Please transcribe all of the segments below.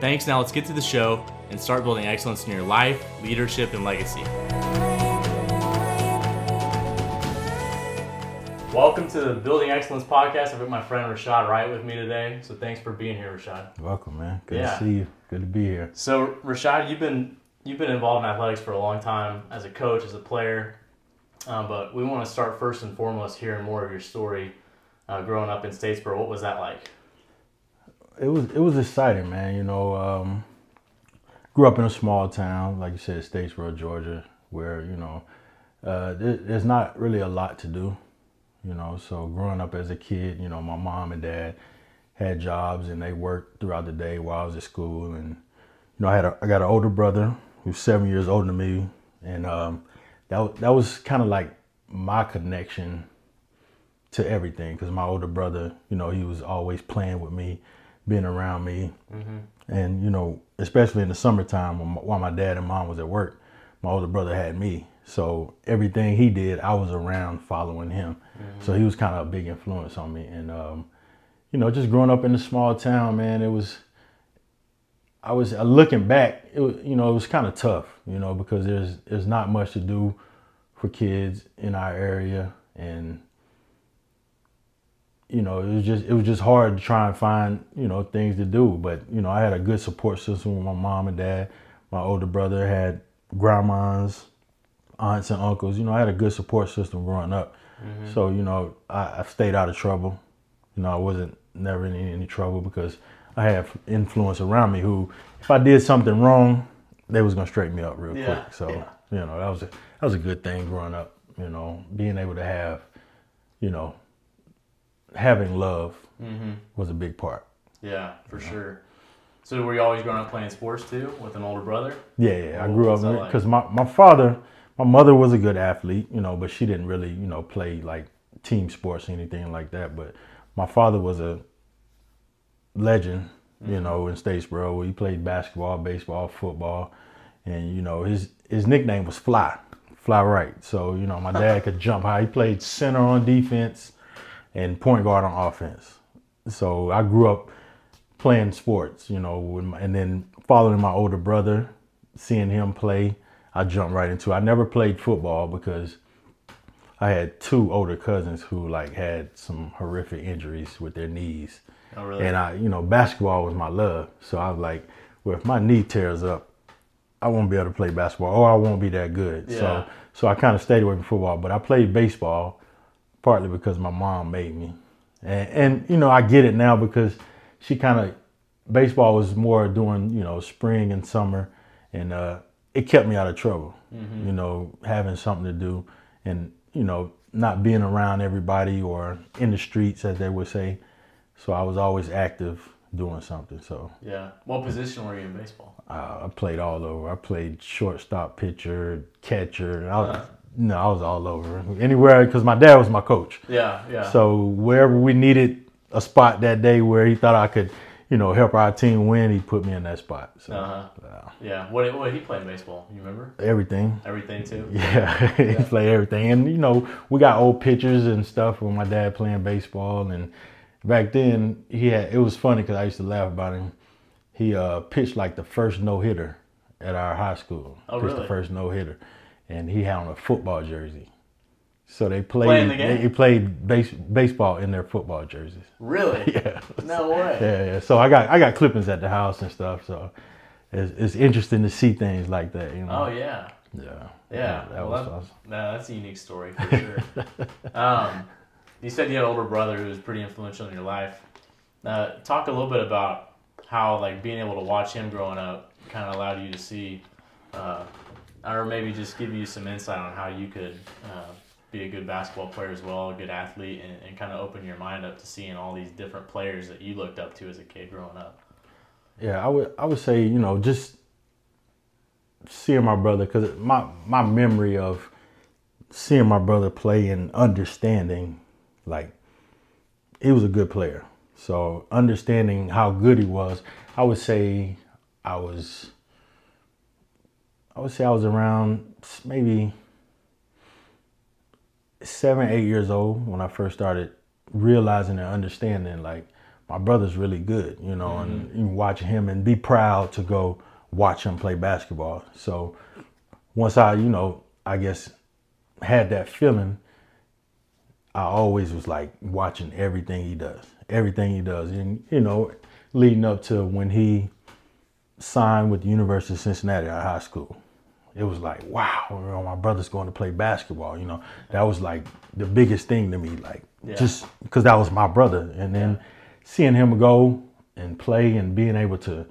Thanks. Now let's get to the show and start building excellence in your life, leadership, and legacy. Welcome to the Building Excellence Podcast. I've got my friend Rashad Wright with me today, so thanks for being here, Rashad. Welcome, man. Good to see you. Good to be here. So, Rashad, you've been involved in athletics for a long time as a coach, as a player, but we want to start first and foremost hearing more of your story growing up in Statesboro. What was that like? It was exciting, man. You know, grew up in a small town, like you said, Statesboro, Georgia, where, you know, there's not really a lot to do, you know. So growing up as a kid, you know, my mom and dad had jobs and they worked throughout the day while I was at school. And, you know, I got an older brother who's 7 years older than me. And that was kind of like my connection to everything, because my older brother, you know, he was always playing with me, being around me. Mm-hmm. And, you know, especially in the summertime while my dad and mom was at work, my older brother had me. So everything he did, I was around following him. Mm-hmm. So he was kind of a big influence on me. And, you know, just growing up in a small town, man, looking back, it was kind of tough, you know, because there's not much to do for kids in our area. And, you know, it was just hard to try and find, you know, things to do. But, you know, I had a good support system with my mom and dad. My older brother had grandmas, aunts and uncles. You know, I had a good support system growing up. Mm-hmm. So, you know, I stayed out of trouble. You know, I wasn't never in any trouble because I had influence around me who, if I did something wrong, they was going to straighten me up real quick. So, you know, that was a good thing growing up, you know, being able to have, you know, having love mm-hmm. was a big part. Yeah, for sure. So were you always growing up playing sports too with an older brother? Yeah. I grew up because my mother was a good athlete, you know, but she didn't really, you know, play like team sports or anything like that. But my father was a legend, mm-hmm. you know, in Statesboro. He played basketball, baseball, football, and, you know, his nickname was Fly Wright. So, you know, my dad could jump high. He played center on defense and point guard on offense. So I grew up playing sports, you know, and then following my older brother, seeing him play, I jumped right into it. I never played football because I had two older cousins who like had some horrific injuries with their knees. Oh, really? And I, you know, basketball was my love. So I was like, well, if my knee tears up, I won't be able to play basketball or I won't be that good. Yeah. So I kind of stayed away from football, but I played baseball. Partly because my mom made me. And you know, I get it now because she kind of, baseball was more during, you know, spring and summer. And it kept me out of trouble, mm-hmm. you know, having something to do and, you know, not being around everybody or in the streets, as they would say. So I was always active doing something, so. Yeah. What position were you in baseball? I played all over. I played shortstop, pitcher, catcher. No, I was all over. Anywhere, because my dad was my coach. Yeah. So wherever we needed a spot that day where he thought I could, you know, help our team win, he put me in that spot. So, Yeah. What he played baseball? You remember? Everything too? Yeah. He played everything. And, you know, we got old pictures and stuff with my dad playing baseball. And back then, it was funny because I used to laugh about him. He pitched like the first no-hitter at our high school. Oh, really? Pitched the first no-hitter. And he had on a football jersey. So they played the game? They played baseball in their football jerseys. Really? Yeah. No way. Yeah. So I got clippings at the house and stuff. So it's interesting to see things like that, you know. Oh, yeah. Yeah. That was awesome. That's a unique story for sure. You said you had an older brother who was pretty influential in your life. Talk a little bit about how, like, being able to watch him growing up kind of allowed you to see... or maybe just give you some insight on how you could be a good basketball player as well, a good athlete, and kind of open your mind up to seeing all these different players that you looked up to as a kid growing up. Yeah, I would say, you know, just seeing my brother, because my memory of seeing my brother play and understanding, like, he was a good player. So understanding how good he was, I would say I was around maybe 7, 8 years old when I first started realizing and understanding, like, my brother's really good, you know, mm-hmm. and watch him and be proud to go watch him play basketball. So once I, you know, I guess had that feeling, I always was like watching everything he does. And, you know, leading up to when he signed with the University of Cincinnati at high school, it was like, wow, you know, my brother's going to play basketball. You know, that was like the biggest thing to me, like, just because that was my brother. And then seeing him go and play and being able to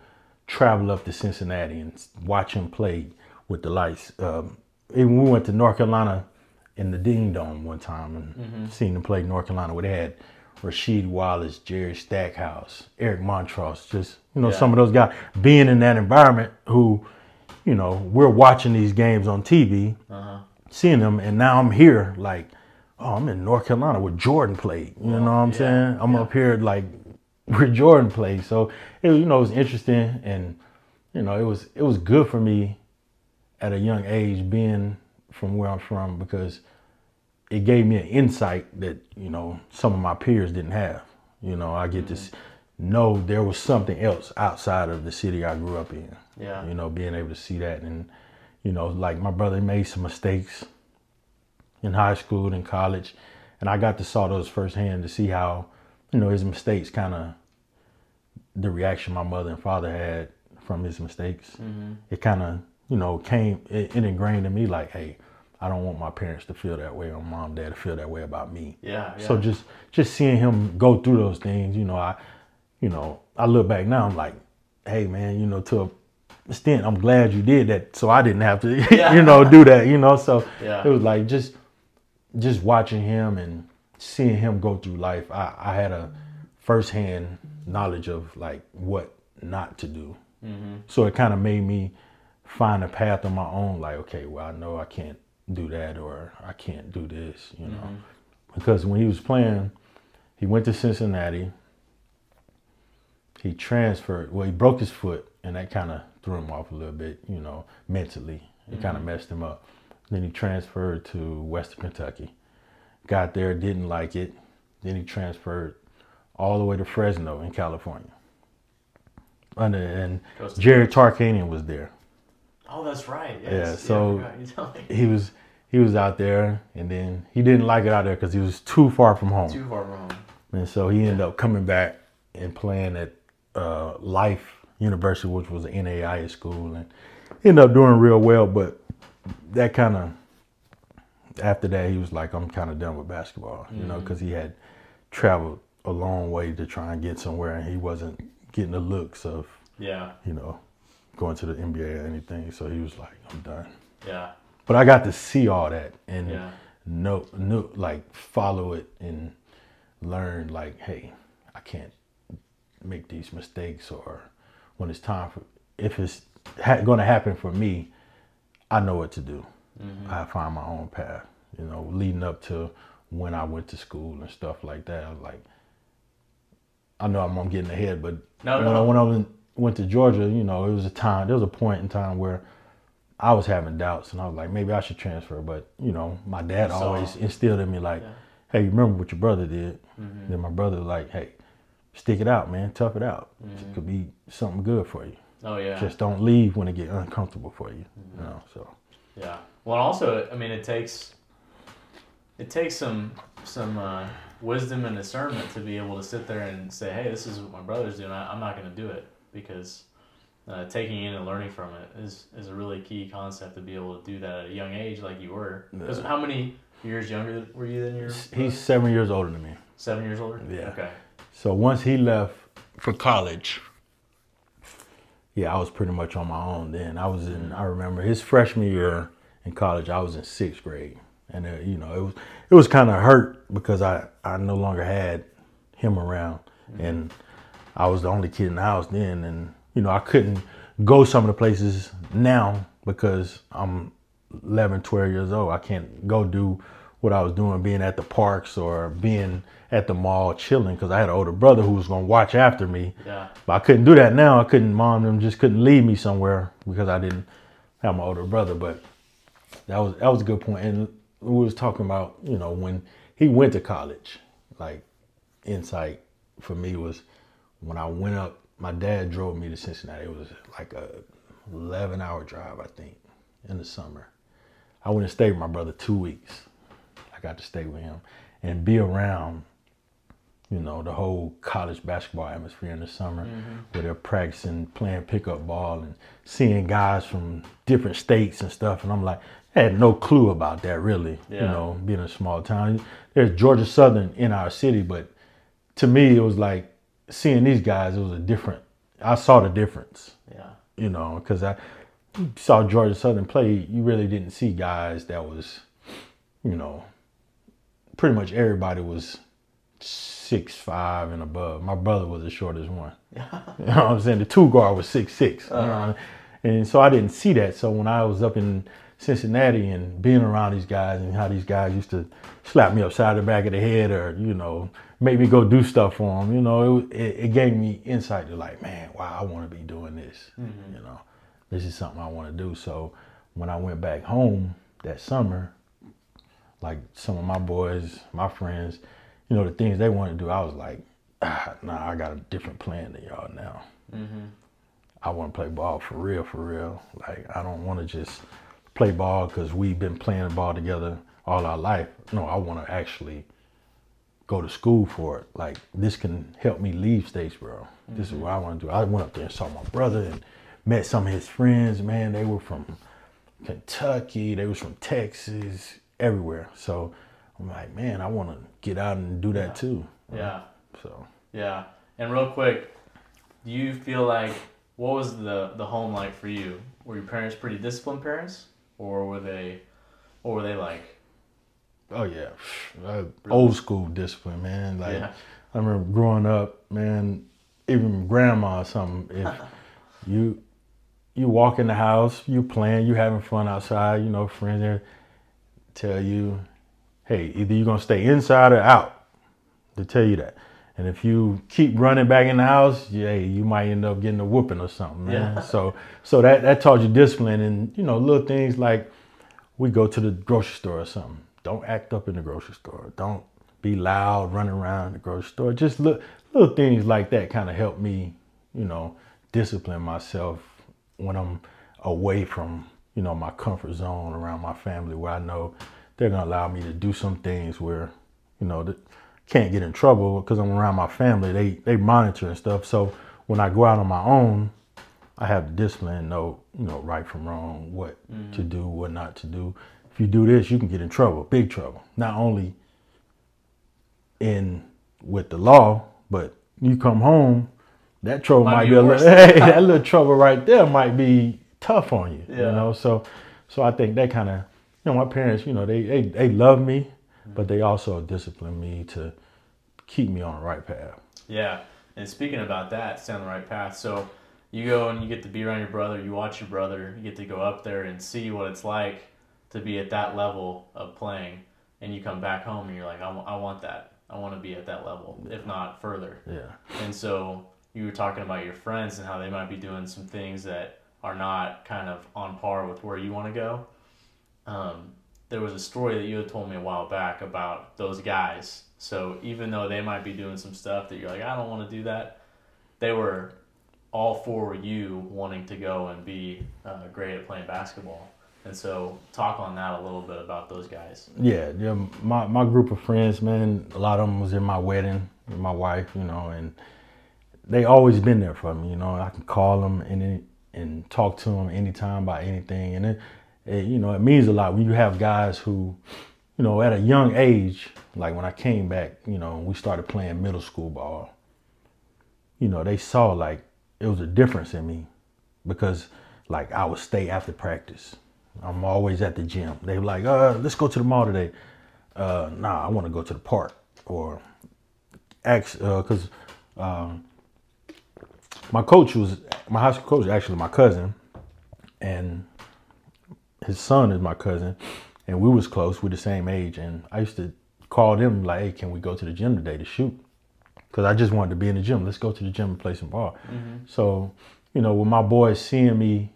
travel up to Cincinnati and watch him play with the lights. Even we went to North Carolina in the Dean Dome one time and mm-hmm. seen him play North Carolina, where they had Rasheed Wallace, Jerry Stackhouse, Eric Montross, just, you know, some of those guys being in that environment who, you know, we're watching these games on TV, seeing them, and now I'm here like, oh, I'm in North Carolina where Jordan played. You know what I'm saying? I'm up here like where Jordan played. So it was, you know, it was interesting, and, you know, it was good for me at a young age being from where I'm from, because it gave me an insight that, you know, some of my peers didn't have. You know, I get to know there was something else outside of the city I grew up in. Yeah. You know, being able to see that, and, you know, like, my brother made some mistakes in high school and college, and I got to saw those firsthand to see how, you know, his mistakes kind of, the reaction my mother and father had from his mistakes, it kind of, you know, it ingrained in me like, hey, I don't want my parents to feel that way, or mom, dad to feel that way about me. Yeah. So just seeing him go through those things, you know, I look back now, I'm like, hey, man, you know, to a extent, I'm glad you did that, so I didn't have to, you know, do that, you know. So it was like just watching him and seeing him go through life, I had a firsthand knowledge of like what not to do. Mm-hmm. So it kind of made me find a path on my own, like, okay, well, I know I can't do that, or I can't do this, you know. Because when he was playing, he went to Cincinnati. He transferred. Well, he broke his foot, and that kind of threw him off a little bit, you know, mentally. It kind of messed him up. Then he transferred to Western Kentucky. Got there, didn't like it. Then he transferred all the way to Fresno in California. And Jerry Tarkanian was there. Oh, that's right. Yes. Yeah, so he was out there, and then he didn't like it out there because he was too far from home. And so he ended up coming back and playing at Life University, which was an NAIA school, and ended up doing real well, but that kind of, after that, he was like, I'm kind of done with basketball, you know, because he had traveled a long way to try and get somewhere, and he wasn't getting the looks of, you know, going to the NBA or anything. So he was like, I'm done. Yeah. But I got to see all that and know, like, follow it and learn, like, hey, I can't make these mistakes, or when it's time for, if it's going to happen for me, I know what to do. Mm-hmm. I find my own path, you know, leading up to when I went to school and stuff like that. I was like, I know I'm getting ahead, but when I went to Georgia, you know, there was a point in time where I was having doubts, and I was like, maybe I should transfer. But, you know, my dad always instilled in me, like, hey, remember what your brother did. Mm-hmm. Then my brother was like, hey, stick it out, man, tough it out. Mm-hmm. It could be something good for you. Oh, yeah. Just don't leave when it gets uncomfortable for you, you know, so. Yeah. Well, also, I mean, it takes some wisdom and discernment to be able to sit there and say, hey, this is what my brother's doing. I'm not going to do it, because taking in and learning from it is a really key concept to be able to do that at a young age, like you were. Because how many years younger were you than your brother? He's 7 years older than me. 7 years older? Yeah. Okay. So once he left for college, yeah, I was pretty much on my own then. I remember his freshman year in college, I was in sixth grade. And, you know, it was kind of hurt because I no longer had him around. Mm-hmm. And I was the only kid in the house then. And, you know, I couldn't go some of the places now because I'm 11, 12 years old. I can't go do what I was doing, being at the parks or being at the mall chilling, because I had an older brother who was going to watch after me. Yeah. But I couldn't do that now. I couldn't, mom them just couldn't leave me somewhere because I didn't have my older brother. But that was a good point. And we was talking about, you know, when he went to college, like insight for me was when I went up, my dad drove me to Cincinnati. It was like a 11-hour drive, I think, in the summer. I went and stayed with my brother 2 weeks. I got to stay with him and be around, you know, the whole college basketball atmosphere in the summer, mm-hmm. where they're practicing, playing pickup ball and seeing guys from different states and stuff. And I'm like, I had no clue about that really, yeah. you know, being in a small town. There's Georgia Southern in our city, but to me, it was like seeing these guys, it was a different, I saw the difference, yeah. you know, because I saw Georgia Southern play, you really didn't see guys that was, you know, pretty much everybody was 6'5" and above. My brother was the shortest one. You know what I'm saying? The two guard was 6'6". Uh-huh. And so I didn't see that. So when I was up in Cincinnati and being around these guys and how these guys used to slap me upside the back of the head or, you know, make me go do stuff for them, you know, it gave me insight to like, man, wow, I want to be doing this. Mm-hmm. You know, this is something I want to do. So when I went back home that summer, like some of my boys, my friends, you know, the things they wanted to do, I was like, nah, I got a different plan than y'all now. Mm-hmm. I want to play ball for real, for real. Like, I don't want to just play ball because we've been playing ball together all our life. No, I want to actually go to school for it. Like, this can help me leave Statesboro. Mm-hmm. This is what I want to do. I went up there and saw my brother and met some of his friends. Man, they were from Kentucky. They was from Texas, everywhere. So I'm like, man, I want to get out and do that yeah. too. Right? Yeah. So. Yeah. And real quick, do you feel like, what was the home like for you? Were your parents pretty disciplined parents? Or were they, like? Oh yeah, old school discipline, man. Like yeah. I remember growing up, man. Even grandma or something. If you walk in the house, you playing, you having fun outside. You know, friends there tell you, hey, either you're gonna stay inside or out. They tell you that. And if you keep running back in the house, yeah, you might end up getting a whooping or something, man. Yeah. So that taught you discipline and, you know, little things like we go to the grocery store or something. Don't act up in the grocery store. Don't be loud, running around the grocery store. Just little things like that kind of help me, you know, discipline myself when I'm away from, you know, my comfort zone around my family where I know they're going to allow me to do some things where, you know, can't get in trouble because I'm around my family. They monitor and stuff. So when I go out on my own, I have the discipline, know, you know, right from wrong, what to do, what not to do. If you do this, you can get in trouble, big trouble. Not only with the law, but you come home, that trouble might be a little, hey, that little trouble right there might be tough on you. Yeah. You know, so I think that kind of, you know, my parents, you know, they love me. But they also discipline me to keep me on the right path. Yeah. And speaking about that, stay on the right path. So you go and you get to be around your brother, you watch your brother, you get to go up there and see what it's like to be at that level of playing. And you come back home and you're like, I want that. I want to be at that level, yeah. if not further. Yeah. And so you were talking about your friends and how they might be doing some things that are not kind of on par with where you want to go. There was a story that you had told me a while back about those guys. So even though they might be doing some stuff that you're like, I don't want to do that, they were all for you wanting to go and be great at playing basketball. And so talk on that a little bit about those guys. Yeah, my group of friends, man, a lot of them was in my wedding with my wife, you know, and they always been there for me, you know. I can call them and talk to them anytime about anything. And it, you know, it means a lot when you have guys who, you know, at a young age, like when I came back, you know, we started playing middle school ball, you know, they saw like it was a difference in me because like I would stay after practice. I'm always at the gym. They were like, let's go to the mall today. Nah, I want to go to the park or my high school coach was actually my cousin and his son is my cousin, and we was close. We're the same age, and I used to call them like, "Hey, can we go to the gym today to shoot?" Because I just wanted to be in the gym. Let's go to the gym and play some ball. Mm-hmm. So, you know, with my boys seeing me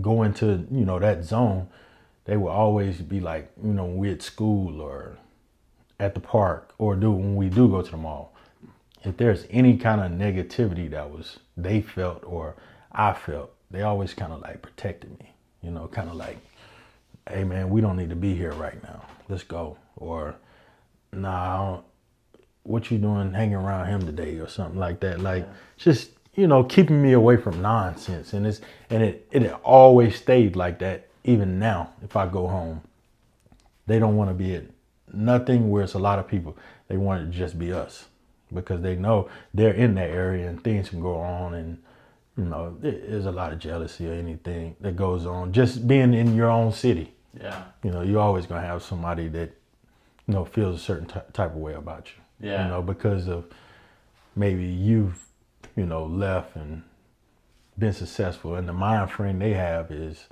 go into, you know, that zone, they would always be like, you know, when we're at school or at the park or when we do go to the mall, if there's any kind of negativity that they felt or I felt, they always kind of like protected me, you know, kind of like, "Hey man, we don't need to be here right now. Let's go." Or, "Nah, what you doing hanging around him today?" or something like that. Like, just, you know, keeping me away from nonsense. And it always stayed like that. Even now, if I go home, they don't want to be at nothing where it's a lot of people. They want it to just be us, because they know they're in that area and things can go on, and, you know, there's a lot of jealousy or anything that goes on. Just being in your own city, yeah, you know, you're always gonna have somebody that, you know, feels a certain type of way about you, yeah, you know, because of maybe you've, you know, left and been successful, and the mind frame they have is,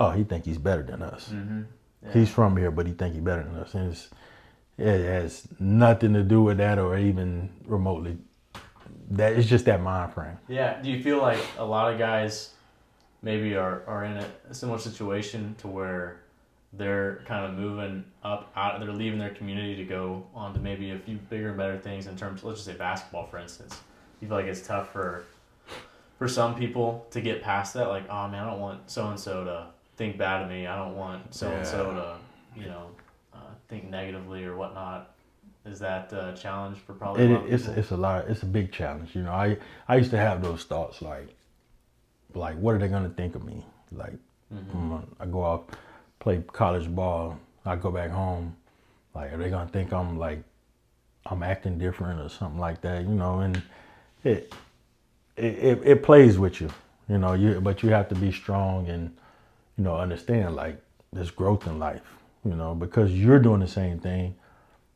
"Oh, he think he's better than us." Mm-hmm. Yeah. "He's from here, but he think he's better than us." And it has nothing to do with that, or even remotely. That it's just that mind frame. Yeah. Do you feel like a lot of guys maybe are in a similar situation to where they're kind of moving up, they're leaving their community to go on to maybe a few bigger and better things in terms of, let's just say, basketball, for instance? Do you feel like it's tough for some people to get past that? Like, "Oh man, I don't want so-and-so to think bad of me. I don't want so-and-so to, you know, think negatively or whatnot." Is that a challenge for probably a lot of people? It's a big challenge. You know, I used to have those thoughts like, what are they going to think of me? Like, mm-hmm. I go off, play college ball, I go back home, like, are they going to think I'm acting different or something like that, you know? And it plays with you, you know, but you have to be strong and, you know, understand, like, there's growth in life, you know, because you're doing the same thing.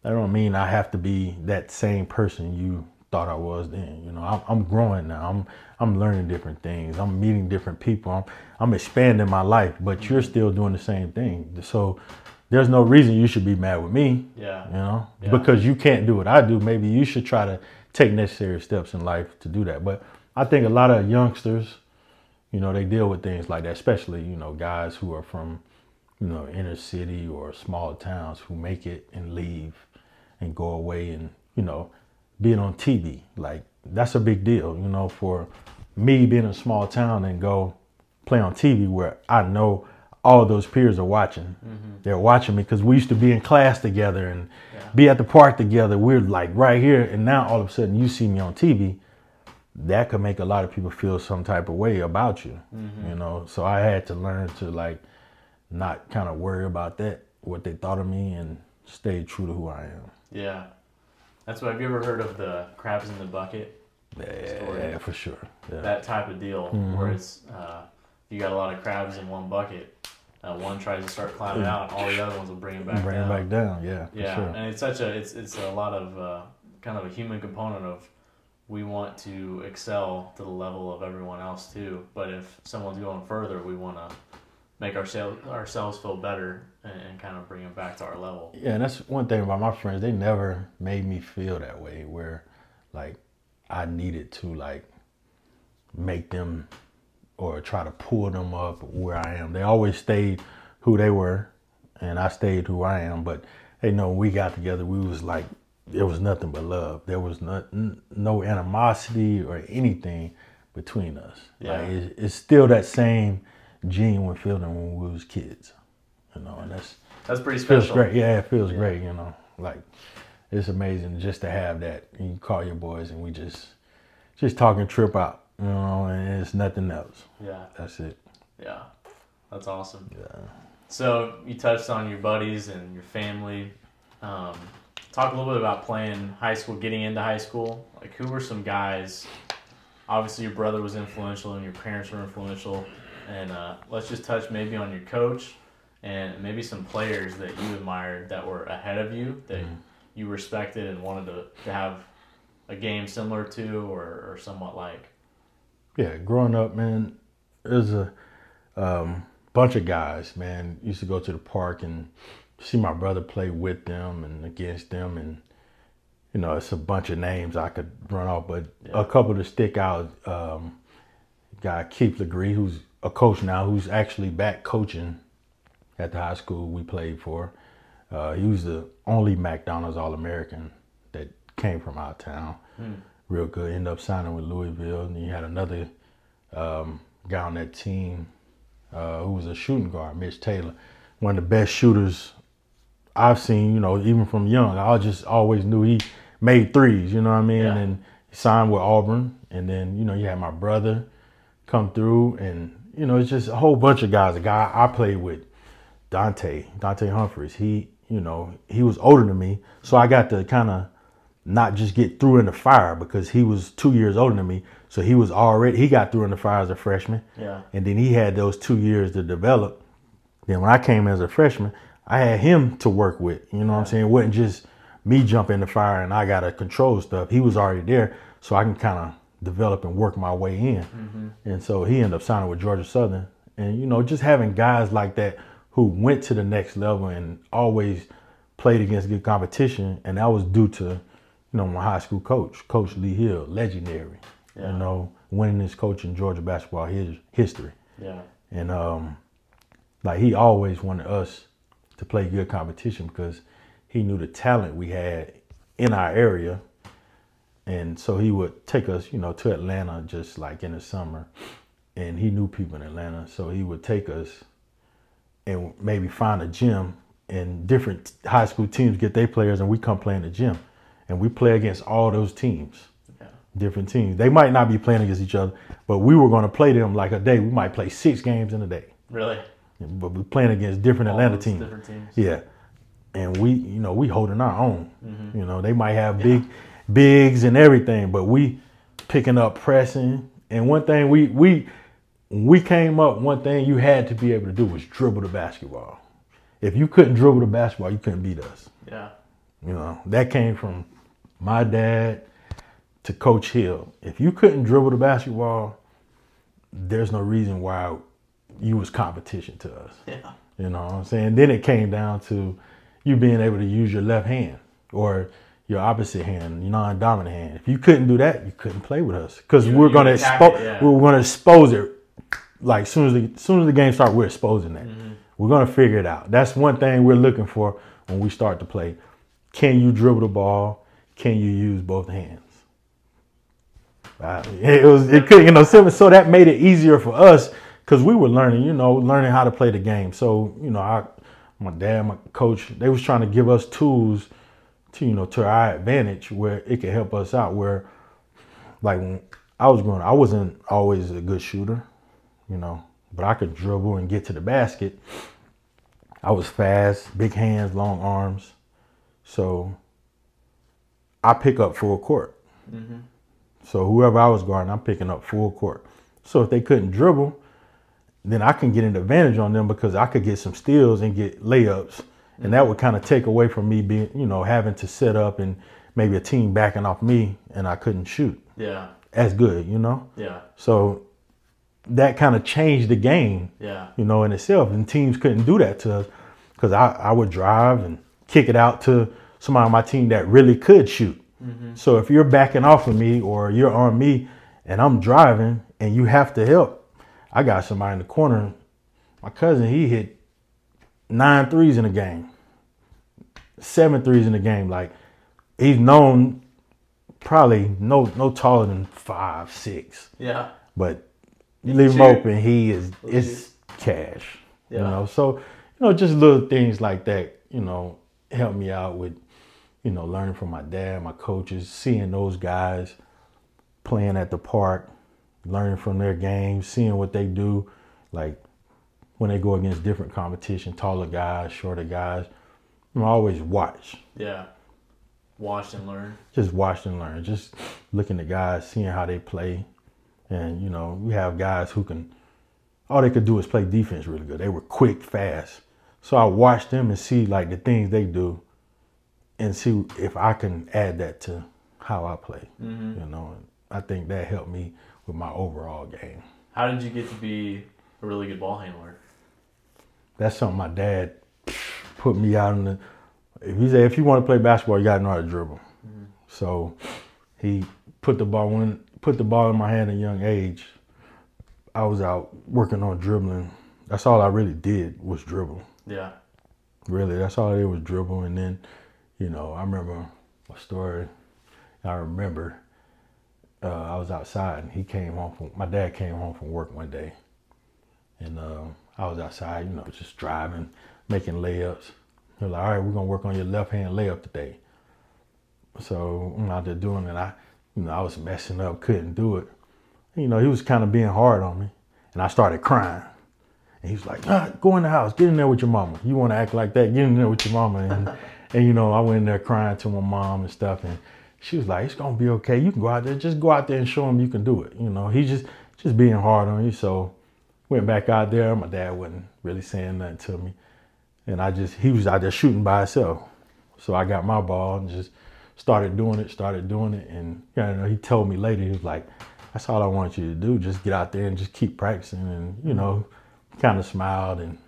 I don't mean I have to be that same person you thought I was then. You know, I'm growing now. I'm learning different things. I'm meeting different people. I'm expanding my life, but you're still doing the same thing. So there's no reason you should be mad with me. Yeah. You know, yeah. Because you can't do what I do. Maybe you should try to take necessary steps in life to do that. But I think a lot of youngsters, you know, they deal with things like that, especially, you know, guys who are from, you know, inner city or small towns who make it and leave and go away, and, you know, being on TV. Like, that's a big deal, you know, for me being in a small town and go play on TV where I know all those peers are watching. Mm-hmm. They're watching me because we used to be in class together and be at the park together. We're like right here. And now all of a sudden you see me on TV. That could make a lot of people feel some type of way about you, mm-hmm. you know? So I had to learn to, like, not kind of worry about that, what they thought of me, and stay true to who I am. Yeah. That's what, have you ever heard of the crabs in the bucket story? Yeah, for sure. Yeah. That type of deal, mm-hmm. where it's, you got a lot of crabs in one bucket. One tries to start climbing out, all the other ones will bring it back down. Bring it back down, yeah. Yeah, for sure. And it's such a, it's a lot of, kind of a human component of, we want to excel to the level of everyone else too. But if someone's going further, we want to make ourselves feel better and kind of bring them back to our level. Yeah, and that's one thing about my friends. They never made me feel that way where, like, I needed to, like, make them or try to pull them up where I am. They always stayed who they were, and I stayed who I am. But, hey, no, when we got together, we was like, there was nothing but love. There was no animosity or anything between us. Yeah. Like, it's still that same gene we're feeling when we was kids, you know, and that's pretty special. Feels great. Yeah, it feels great, you know. Like, it's amazing just to have that. You call your boys and we just talk and trip out, you know, and it's nothing else. Yeah. That's it. Yeah. That's awesome. Yeah. So you touched on your buddies and your family. Talk a little bit about playing high school, getting into high school. Like, who were some guys? Obviously, your brother was influential and your parents were influential. And let's just touch maybe on your coach and maybe some players that you admired that were ahead of you, that mm-hmm. you respected and wanted to have a game similar to or somewhat like. Yeah, growing up, man, there's a bunch of guys, man. Used to go to the park and see my brother play with them and against them. And, you know, it's a bunch of names I could run off, but a couple to stick out. Guy Keith Legree, who's a coach now, who's actually back coaching at the high school we played for. He was the only McDonald's All-American that came from our town. Real good. Ended up signing with Louisville. And you had another guy on that team who was a shooting guard, Mitch Taylor. One of the best shooters I've seen, you know, even from young. I just always knew he made threes, you know what I mean? Yeah. And he signed with Auburn. And then, you know, you had my brother come through. And, you know, it's just a whole bunch of guys. A guy I played with, Dante Humphreys, he was older than me. So I got to kind of not just get through in the fire because he was 2 years older than me. So he got through in the fire as a freshman. Yeah. And then he had those 2 years to develop. Then when I came as a freshman, I had him to work with, you know what I'm saying? It wasn't just me jumping in the fire and I got to control stuff. He was already there, so I can kind of develop and work my way in. Mm-hmm. And so he ended up signing with Georgia Southern. And, you know, just having guys like that who went to the next level and always played against good competition. And that was due to, you know, my high school coach, Coach Lee Hill, legendary, you know, winningest coach in Georgia basketball history. Yeah. And, like, he always wanted us to play good competition because he knew the talent we had in our area. And so he would take us, you know, to Atlanta just like in the summer. And he knew people in Atlanta. So he would take us and maybe find a gym, and different high school teams get their players and we come play in the gym. And we play against all those teams, different teams. They might not be playing against each other, but we were going to play them like a day. We might play 6 games in a day. Really? But we're playing against different Atlanta teams. Different teams. Yeah. And we holding our own. Mm-hmm. You know, they might have big bigs and everything, but we picking up pressing. And one thing we came up, one thing you had to be able to do was dribble the basketball. If you couldn't dribble the basketball, you couldn't beat us. Yeah. You know, that came from my dad to Coach Hill. If you couldn't dribble the basketball, there's no reason why you was competition to us. Yeah. You know what I'm saying? Then it came down to you being able to use your left hand or your opposite hand, your non-dominant hand. If you couldn't do that, you couldn't play with us because we're going to expose it. Like soon as the game starts, we're exposing that. Mm-hmm. We're going to figure it out. That's one thing we're looking for when we start to play. Can you dribble the ball? Can you use both hands? So that made it easier for us. Because we were learning how to play the game. So, you know, my dad, my coach, they was trying to give us tools to, you know, to our advantage where it could help us out. Where, like, when I was growing up, I wasn't always a good shooter, you know, but I could dribble and get to the basket. I was fast, big hands, long arms. So I pick up full court. Mm-hmm. So whoever I was guarding, I'm picking up full court. So if they couldn't dribble, then I can get an advantage on them because I could get some steals and get layups. And that would kind of take away from me being, you know, having to set up and maybe a team backing off me and I couldn't shoot. Yeah. As good, you know? Yeah. So that kind of changed the game, you know, in itself. And teams couldn't do that to us because I would drive and kick it out to somebody on my team that really could shoot. Mm-hmm. So if you're backing off of me or you're on me and I'm driving and you have to help, I got somebody in the corner. My cousin, he hit 9 threes in a game, 7 threes in a game. Like, he's known probably no taller than 5'6". Yeah. But you leave him open, it's cash. Yeah. You know, so, you know, just little things like that, you know, helped me out with, you know, learning from my dad, my coaches, seeing those guys playing at the park, learning from their games, seeing what they do, like when they go against different competition, taller guys, shorter guys. I always watch. Yeah. Watch and learn. Just watch and learn. Just looking at guys, seeing how they play. And, you know, we have guys who can, all they could do is play defense really good. They were quick, fast. So I watched them and see like the things they do and see if I can add that to how I play. Mm-hmm. You know, and I think that helped me with my overall game. How did you get to be a really good ball handler? that's something my dad put me out in the. He said, if you want to play basketball, you got to know how to dribble. Mm-hmm. So he put the ball in my hand at a young age. I was out working on dribbling. That's all I really did was dribble. Yeah. Really, that's all I did was dribble. And then, you know, I remember a story. I remember I was outside and my dad came home from work one day. And I was outside, you know, just driving, making layups. He was like, all right, we're going to work on your left-hand layup today. So I'm out there doing it. I was messing up, couldn't do it. You know, he was kind of being hard on me. And I started crying. And he was like, go in the house, get in there with your mama. You want to act like that, get in there with your mama. And you know, I went in there crying to my mom and stuff. And she was like, it's going to be okay. You can go out there. Just go out there and show him you can do it. You know, he's just being hard on you. So went back out there. My dad wasn't really saying nothing to me. And he was out there shooting by himself. So I got my ball and just started doing it. And you know, he told me later, he was like, that's all I want you to do. Just get out there and just keep practicing. And, you know, kind of smiled and,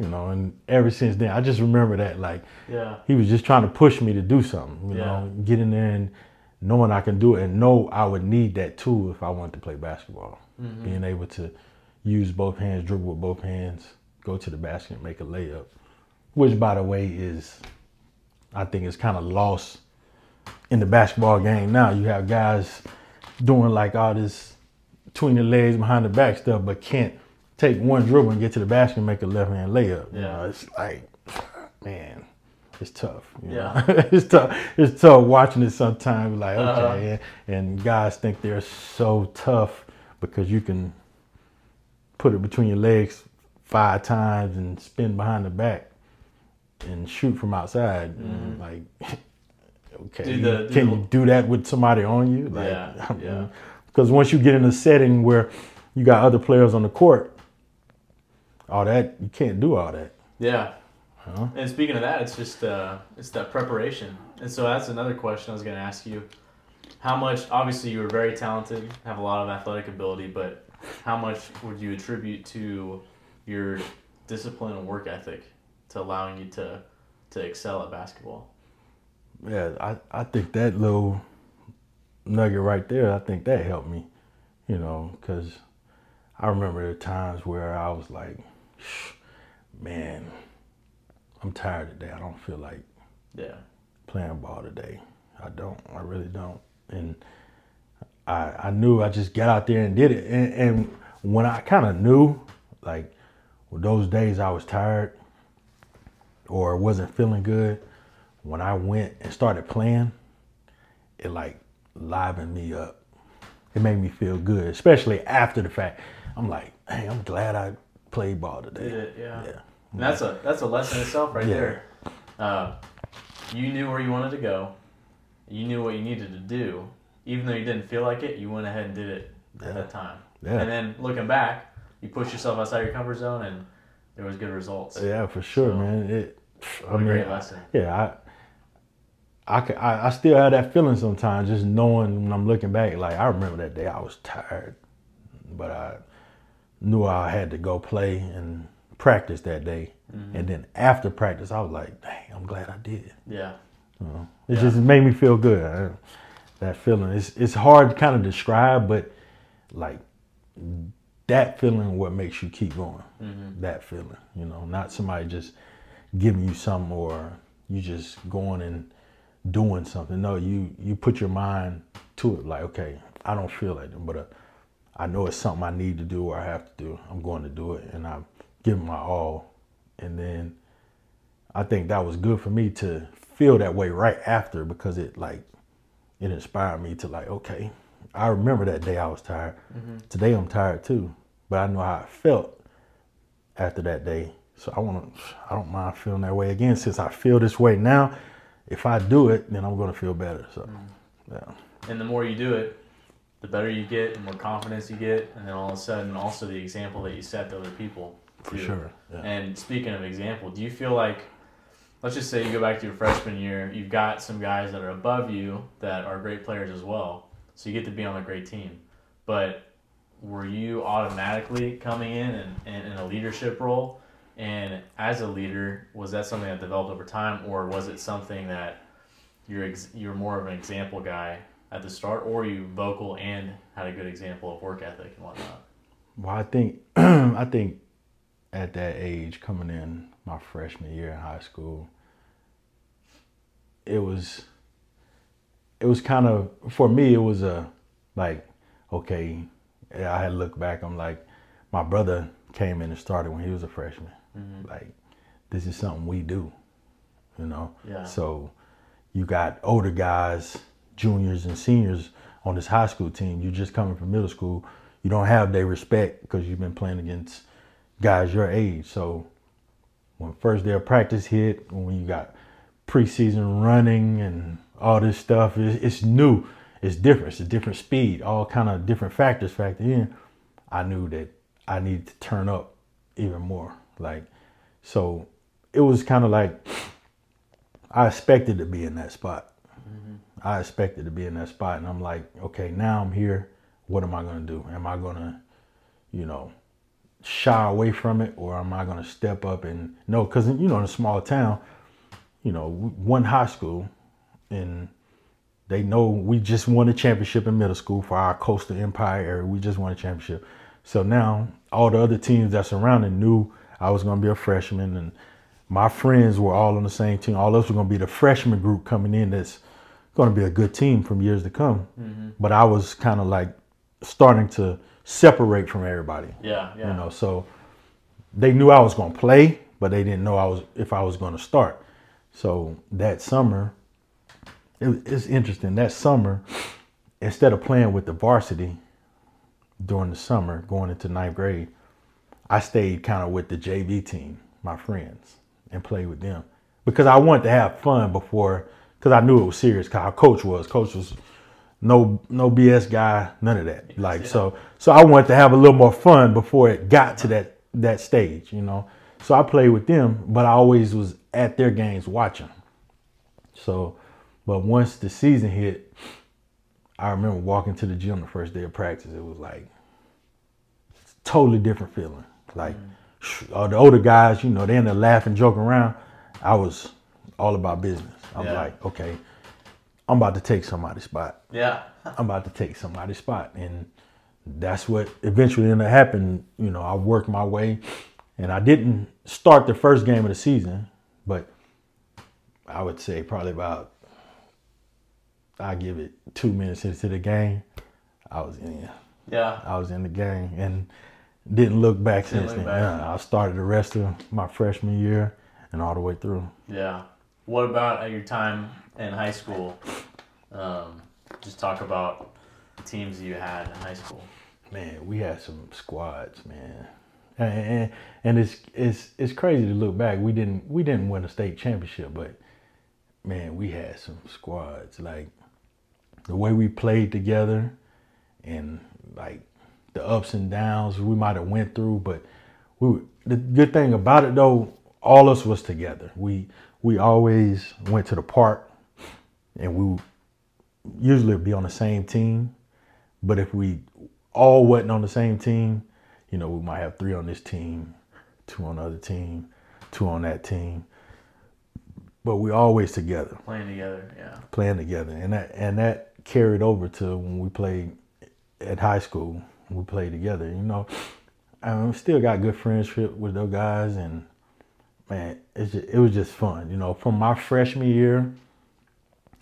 you know, and ever since then, I just remember that, like, yeah. He was just trying to push me to do something, you know, get in there and knowing I can do it and know I would need that tool if I wanted to play basketball. Mm-hmm. Being able to use both hands, dribble with both hands, go to the basket and make a layup, which, by the way, I think is kind of lost in the basketball game now. You have guys doing, like, all this between the legs, behind the back stuff, but can't take one dribble and get to the basket and make a left-hand layup. Yeah. You know, it's like, man, it's tough. You know? Yeah. It's tough watching it sometimes. Like, okay, and guys think they're so tough because you can put it between your legs 5 times and spin behind the back and shoot from outside. Mm-hmm. Like, okay, you do that with somebody on you? Like, yeah, yeah. Because once you get in a setting where you got other players on the court, all that, you can't do all that. Yeah. Huh? And speaking of that, it's just it's that preparation. And so that's another question I was going to ask you. How much, obviously you were very talented, have a lot of athletic ability, but how much would you attribute to your discipline and work ethic to allowing you to excel at basketball? Yeah, I think that little nugget right there, I think that helped me, you know, because I remember the times where I was like, man, I'm tired today. I don't feel like playing ball today. I really don't. And I knew I just got out there and did it. And when I kind of knew, like, well, those days I was tired or wasn't feeling good, when I went and started playing, it like livened me up. It made me feel good, especially after the fact. I'm like, hey, I'm glad I played ball today. Yeah. Yeah. And that's a lesson itself right there. You knew where you wanted to go. You knew what you needed to do. Even though you didn't feel like it, you went ahead and did it at that time. Yeah. And then looking back, you pushed yourself outside your comfort zone and there was good results. Yeah, for sure, so, man. What a great lesson. Yeah, I still have that feeling sometimes, just knowing when I'm looking back, like, I remember that day I was tired, but I knew I had to go play and practice that day. Mm-hmm. And then after practice, I was like, dang, I'm glad I did. Yeah. You know, it just made me feel good. That feeling, it's hard to kind of describe, but like that feeling, what makes you keep going, mm-hmm. that feeling, you know, not somebody just giving you something or you just going and doing something. No, you put your mind to it, like, okay, I don't feel like it, but I know it's something I need to do or I have to do. I'm going to do it, and I'm giving my all. And then I think that was good for me to feel that way right after, because it inspired me to, like, okay, I remember that day I was tired. Mm-hmm. Today I'm tired too, but I know how I felt after that day. So I don't mind feeling that way again. Since I feel this way now, if I do it, then I'm going to feel better. So, yeah. And the more you do it, the better you get, the more confidence you get. And then all of a sudden, also the example that you set to other people. For sure. Yeah. And speaking of example, do you feel like, let's just say you go back to your freshman year, you've got some guys that are above you that are great players as well. So you get to be on a great team. But were you automatically coming in and in a leadership role? And as a leader, was that something that developed over time, or was it something that you're more of an example guy at the start, or you vocal and had a good example of work ethic and whatnot? Well, I think at that age, coming in my freshman year in high school, it was kind of, for me, it was a, like, okay, I had to look back. I'm like, my brother came in and started when he was a freshman. Mm-hmm. Like, this is something we do, you know? Yeah. So you got older guys, juniors and seniors on this high school team. You're just coming from middle school. You don't have their respect because you've been playing against guys your age. So when first day of practice hit, when you got preseason running and all this stuff, it's new. It's different. It's a different speed. All kind of different factors factor in. I knew that I needed to turn up even more. Like, so it was kind of like I expected to be in that spot. Mm-hmm. I expected to be in that spot, and I'm like, okay, now I'm here. What am I going to do? Am I going to, you know, shy away from it, or am I going to step up and no? Because, you know, in a small town, you know, one high school, and they know we just won a championship in middle school for our coastal empire area. We just won a championship. So now all the other teams that surrounded knew I was going to be a freshman, and my friends were all on the same team. All of us were going to be the freshman group coming in that's going to be a good team from years to come. Mm-hmm. But I was kind of like starting to separate from everybody. Yeah, yeah. You know, so they knew I was going to play, but they didn't know if I was going to start. So that summer, it's interesting. That summer, instead of playing with the varsity during the summer, going into ninth grade, I stayed kind of with the JV team, my friends, and played with them because I wanted to have fun before, because I knew it was serious. Cause our coach was no BS guy, none of that. Like, yeah. So I wanted to have a little more fun before it got to that stage, you know? So I played with them, but I always was at their games watching. So, but once the season hit, I remember walking to the gym the first day of practice. It was like it's a totally different feeling. Like, all the older guys, you know, they in there laughing, joking around. I was all about business. I'm like, okay, I'm about to take somebody's spot. Yeah. I'm about to take somebody's spot. And that's what eventually ended up happening. You know, I worked my way, and I didn't start the first game of the season, but I would say probably about, I give it 2 minutes into the game, I was in. Yeah. I was in the game and didn't look back since then. Yeah, I started the rest of my freshman year and all the way through. Yeah. What about at your time in high school? Just talk about the teams you had in high school. Man, we had some squads, man. And it's crazy to look back. We didn't win a state championship, but man, we had some squads. Like, the way we played together and like the ups and downs we might have went through, but the good thing about it though, all of us was together. We always went to the park, and we usually be on the same team. But if we all wasn't on the same team, you know, we might have 3 on this team, 2 on the other team, 2 on that team. But we always together. Playing together, yeah. Playing together. And that carried over to when we played at high school. We played together, you know. I still got good friendship with those guys, and man, it was just fun. You know, from my freshman year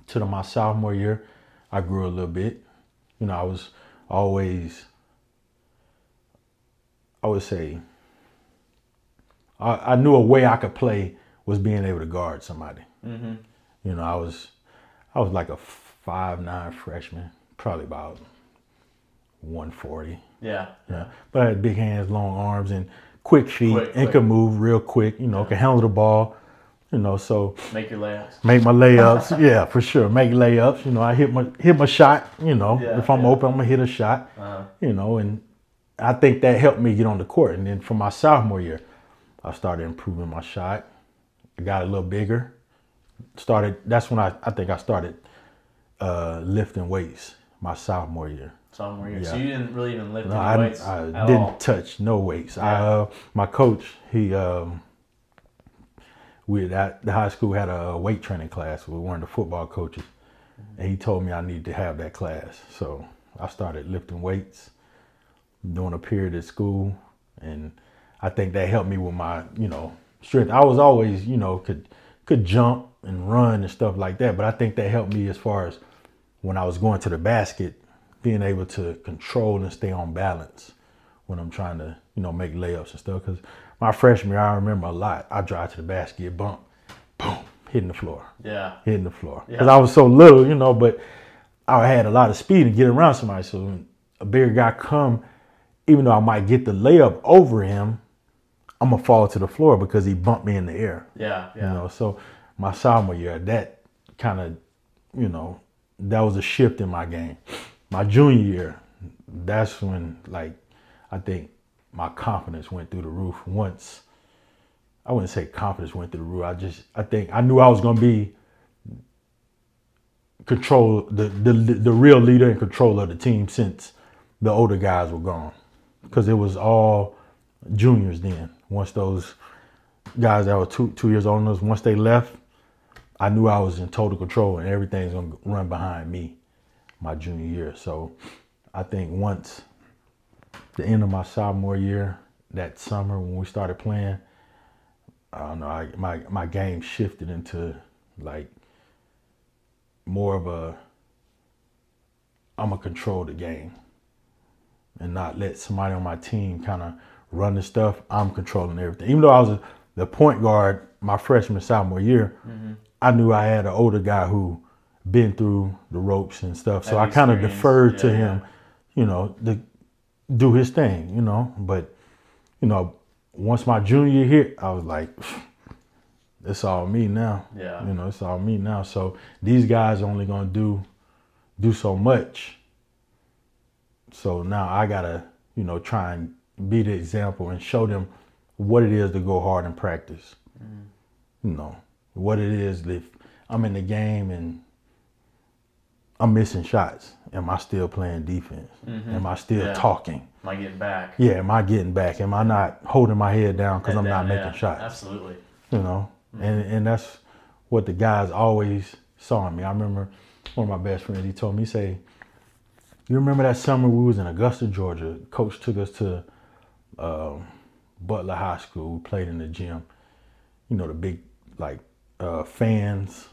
to my sophomore year, I grew a little bit. You know, I was always, I would say, I knew a way I could play was being able to guard somebody. Mm-hmm. You know, I was like a 5'9" freshman, probably about 140. Yeah. But I had big hands, long arms, and quick feet, and could move real quick. You know, could handle the ball. You know, so make your layups. Make my layups. Yeah, for sure. Make layups. You know, I hit my shot. You know, if I'm open, I'm gonna hit a shot. Uh-huh. You know, and I think that helped me get on the court. And then for my sophomore year, I started improving my shot. I got a little bigger. That's when I think I started lifting weights my sophomore year. Sophomore year. Yeah. So you didn't really even lift any weights at all? I didn't touch no weights. Yeah. My coach, he the high school had a weight training class with one of the football coaches, and he told me I needed to have that class. So I started lifting weights during a period at school, and I think that helped me with my, strength. I was always, could jump and run and stuff like that, but I think that helped me as far as when I was going to the basket, being able to control and stay on balance when I'm trying to, make layups and stuff. Because my freshman year, I remember a lot. I drive to the basket, bump, boom, hitting the floor. Yeah. Hitting the floor. Because I was so little, but I had a lot of speed to get around somebody. So when a bigger guy come, even though I might get the layup over him, I'm going to fall to the floor because he bumped me in the air. Yeah, yeah. So my sophomore year, that kind of, that was a shift in my game. My junior year, that's when, I think my confidence went through the roof. Once, I wouldn't say confidence went through the roof. I think I knew I was going to be the real leader and controller of the team since the older guys were gone. Because it was all juniors then. Once those guys that were two years older than us, once they left, I knew I was in total control and everything's going to run behind me my junior year. So I think once the end of my sophomore year, that summer when we started playing, I don't know, my game shifted into more of a, I'm going to control the game and not let somebody on my team kind of run the stuff. I'm controlling everything. Even though I was the point guard my freshman, sophomore year, mm-hmm. I knew I had an older guy who been through the ropes and stuff. So I kind of deferred to him, to do his thing, But, once my junior year hit, I was like, it's all me now. Yeah. It's all me now. So these guys are only going to do so much. So now I got to, try and be the example and show them what it is to go hard in practice. Mm. What it is if I'm in the game and I'm missing shots. Am I still playing defense? Mm-hmm. Am I still talking? Am I getting back? Yeah, am I getting back? Am I not holding my head down because I'm not making shots? Absolutely. Mm-hmm. And that's what the guys always saw in me. I remember one of my best friends, he told me, he say, you remember that summer we was in Augusta, Georgia? Coach took us to Butler High School. We played in the gym. The big, fans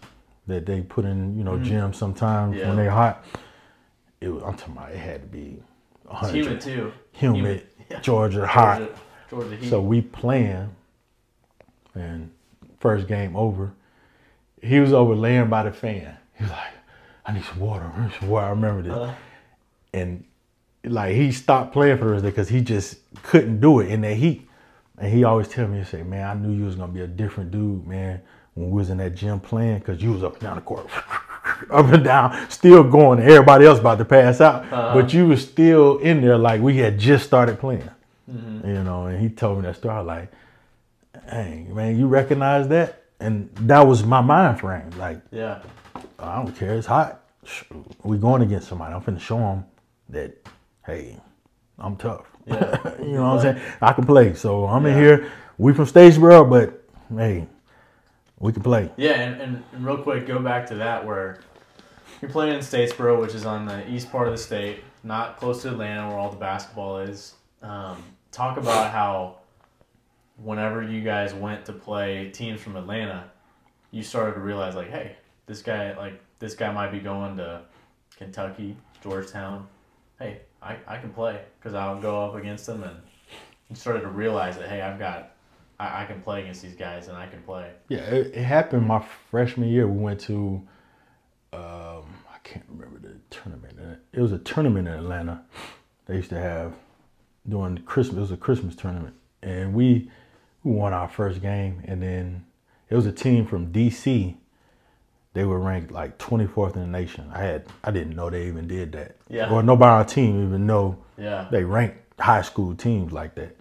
that they put in, gyms sometimes when they're hot. I'm talking about it had to be 100. Humid too. Humid. Yeah. Georgia hot. Georgia heat. So we playing, and first game over, he was over laying by the fan. He was like, I need some water. I remember this. And he stopped playing for the rest of the day because he just couldn't do it in that heat. And he always tell me, he say, man, I knew you was going to be a different dude, man, when we was in that gym playing, because you was up and down the court, up and down, still going, and everybody else about to pass out. Uh-huh. But you was still in there we had just started playing, mm-hmm. And he told me that story. I was like, dang, man, you recognize that? And that was my mind frame. I don't care. It's hot. We going against somebody. I'm finna show them that, hey, I'm tough. Yeah. What I'm saying? I can play. So I'm in here. We from Statesboro, but, hey, we can play. Yeah, and real quick, go back to that where you're playing in Statesboro, which is on the east part of the state, not close to Atlanta where all the basketball is. Talk about how whenever you guys went to play teams from Atlanta, you started to realize, hey, this guy might be going to Kentucky, Georgetown. Hey, I can play because I'll go up against them. And you started to realize that, hey, I can play against these guys, and I can play. Yeah, it happened my freshman year. We went to, I can't remember the tournament. It was a tournament in Atlanta they used to have during Christmas. It was a Christmas tournament. And we won our first game. And then it was a team from D.C. They were ranked 24th in the nation. I didn't know they even did that. Yeah. Or nobody on our team even know they ranked high school teams like that.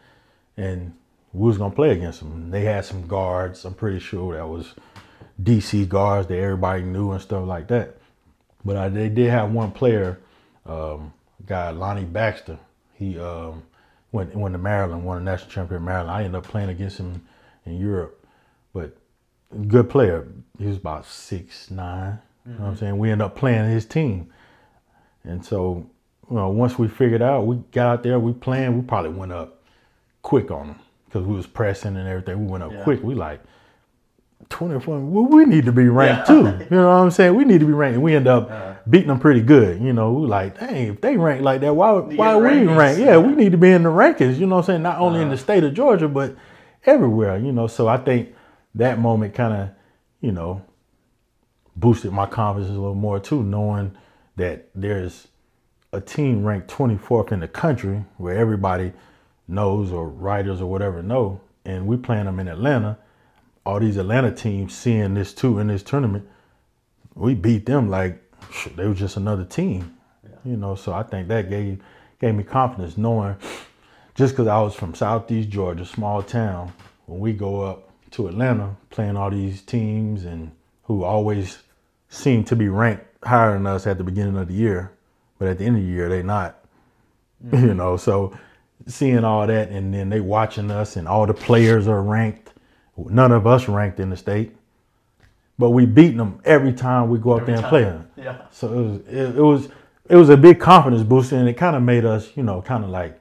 And we was going to play against them. They had some guards, I'm pretty sure that was DC guards that everybody knew and stuff like that. But they did have one player, guy Lonnie Baxter. He went to Maryland, won a national championship in Maryland. I ended up playing against him in Europe. But good player. He was about 6'9", mm-hmm. You know what I'm saying? We ended up playing his team. And so, you know, once we figured out, we got out there, we playing, we probably went up quick on him because we was pressing and everything. We went up quick. We like, 24, well, we need to be ranked too. You know what I'm saying? We need to be ranked. We end up beating them pretty good. You know, we like, dang, if they rank like that, why are we ranked? Yeah, we need to be in the rankings. You know what I'm saying? Not only in the state of Georgia, but everywhere. You know, so I think that moment kind of, you know, boosted my confidence a little more too, knowing that there's a team ranked 24th in the country where everybody knows or writers or whatever know, and we playing them in Atlanta. All these Atlanta teams seeing this too in this tournament, we beat them like they were just another team, you know. So I think that gave me confidence, knowing just because I was from Southeast Georgia, small town, when we go up to Atlanta playing all these teams and who always seem to be ranked higher than us at the beginning of the year, but at the end of the year they not, you know. So seeing all that and then they watching us and all the players are ranked. None of us ranked in the state, but we beating them every time we go up there and play them. Yeah. So it was a big confidence booster, and it kind of made us, you know, kind of like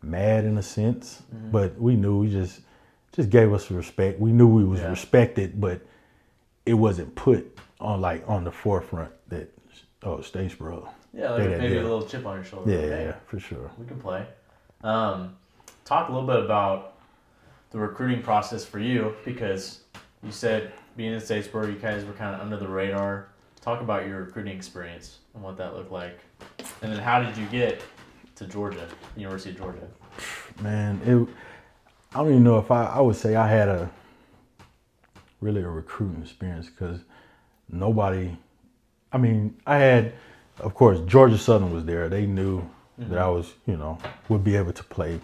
mad in a sense. Mm-hmm. But we knew we just gave us respect. We knew we was respected, but it wasn't put on like on the forefront that Statesboro. Yeah, like maybe a little chip on your shoulder. Yeah, right? Yeah, for sure. We can play. Talk a little bit about the recruiting process for you, because you said being in Statesboro, you guys were kind of under the radar. Talk about your recruiting experience and what that looked like. And then how did you get to Georgia, University of Georgia? Man, I don't even know if I would say I had a recruiting experience, because I had, of course, Georgia Southern was there. They knew that I was, you know, would be able to play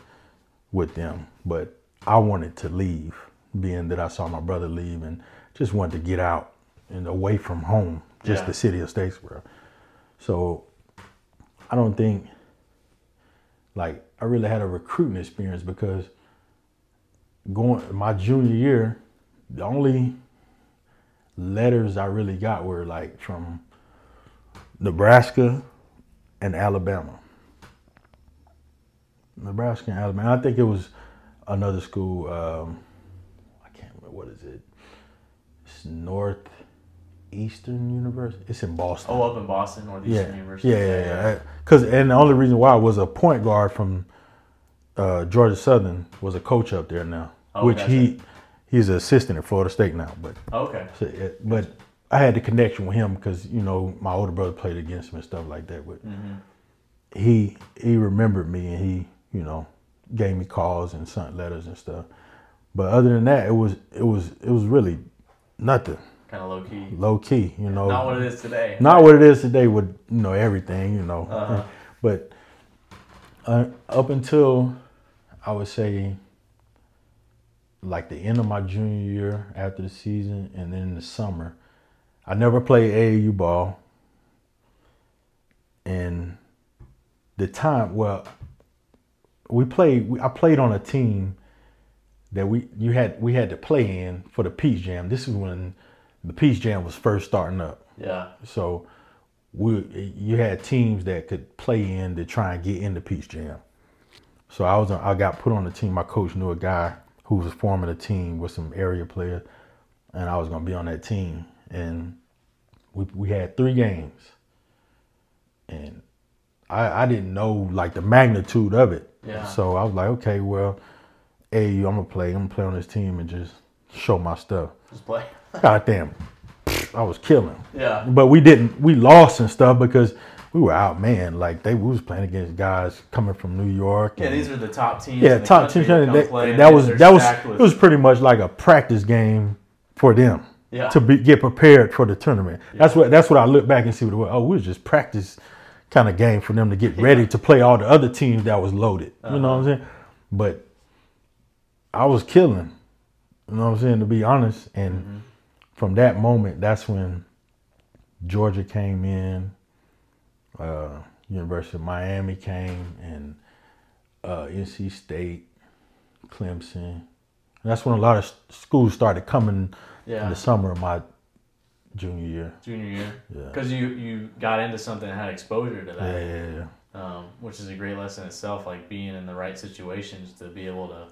with them. But I wanted to leave, being that I saw my brother leave and just wanted to get out and away from home, just the city of Statesboro. So I don't think, like, I really had a recruiting experience, because my junior year, the only letters I really got were like from Nebraska and Alabama. Nebraska and Alabama. I think it was another school, I can't remember, what is it? It's Northeastern University. It's in Boston. Oh, up in Boston, Northeastern University. Yeah. And the only reason why was a point guard from Georgia Southern was a coach up there now, he's an assistant at Florida State now. But but I had the connection with him because, you know, my older brother played against him and stuff like that. But he remembered me, and he, you know, gave me calls and sent letters and stuff. But other than that, it was really nothing. Kind of low key. Low key, you know. Not what it is today. Not what it is today with, you know, everything, you know. Uh-huh. But up until, I would say, like the end of my junior year after the season and then in the summer, I never played AAU ball. And the time, well, I played on a team that we had to play in for the Peace Jam. This is when the Peace Jam was first starting up. Yeah. So you had teams that could play in to try and get in the Peace Jam. So I got put on the team. My coach knew a guy who was forming a team with some area players, and I was gonna be on that team. And we had 3 games, and I didn't know like the magnitude of it. Yeah. So I was like, okay, well, hey, I'm gonna play on this team and just show my stuff. Just play. Goddamn, I was killing. Yeah. But we lost and stuff because we were outmanned. Like we was playing against guys coming from New York. Yeah, these are the top teams. Yeah, top teams. It was pretty much like a practice game for them. Yeah. To get prepared for the tournament. Yeah. That's what I look back and see what it was. Oh, we was just practice kind of game for them to get ready to play all the other teams that was loaded. Uh-huh. You know what I'm saying? But I was killing, you know what I'm saying, to be honest. And from that moment, that's when Georgia came in, University of Miami came, and NC State, Clemson, That's when a lot of schools started coming in the summer of my junior year. Yeah. Because you got into something and had exposure to that. Yeah. Which is a great lesson itself, like being in the right situations to be able to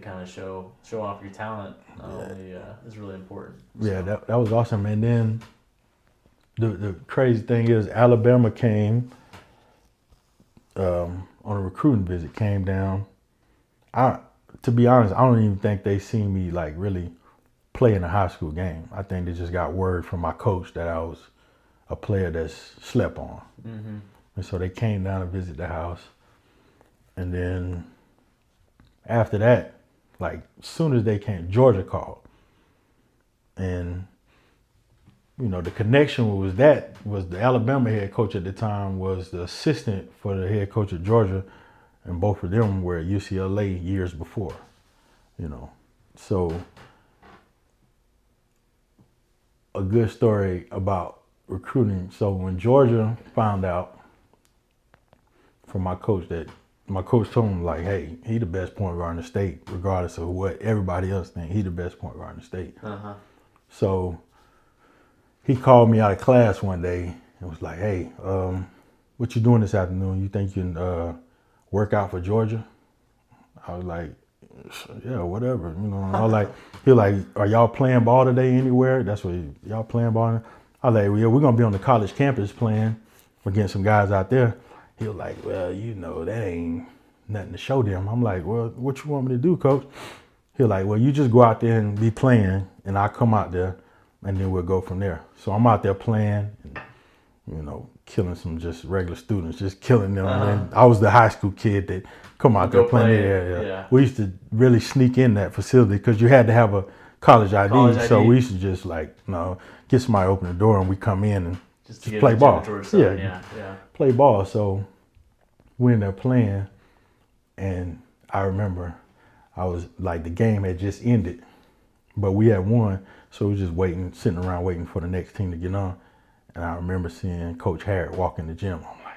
kind of show off your talent is really important. So. Yeah, that was awesome. And then the crazy thing is Alabama came on a recruiting visit, came down. To be honest, I don't even think they seen me like really play in a high school game. I think they just got word from my coach that I was a player that's slept on. Mm-hmm. And so they came down to visit the house. And then after that, like as soon as they came, Georgia called. And, you know, the connection was the Alabama head coach at the time was the assistant for the head coach of Georgia. And both of them were at UCLA years before, you know. So a good story about recruiting. So when Georgia found out from my coach that my coach told him, like, hey, he the best point guard in the state, regardless of what everybody else think. He the best point guard in the state. Uh-huh. So he called me out of class one day and was like, hey, what you doing this afternoon? You think you can work out for Georgia? I was like, yeah, whatever. You know, I was like, he was like, are y'all playing ball today anywhere? That's what y'all playing ball. I was like, well, yeah, we're going to be on the college campus playing against some guys out there. He was like, well, you know, that ain't nothing to show them. I'm like, well, what you want me to do, coach? He was like, well, you just go out there and be playing, and I'll come out there, and then we'll go from there. So I'm out there playing, and, you know, killing some just regular students, just killing them. Uh-huh. And I was the high school kid that come out there playing. Yeah. We used to really sneak in that facility because you had to have a college ID. So we used to just, like, you know, get somebody open the door, and we come in and just play ball. Play ball. So we ended up playing, and I remember I was like, the game had just ended, but we had won, so we were just sitting around waiting for the next team to get on. And I remember seeing Coach Harrick walk in the gym. I'm like,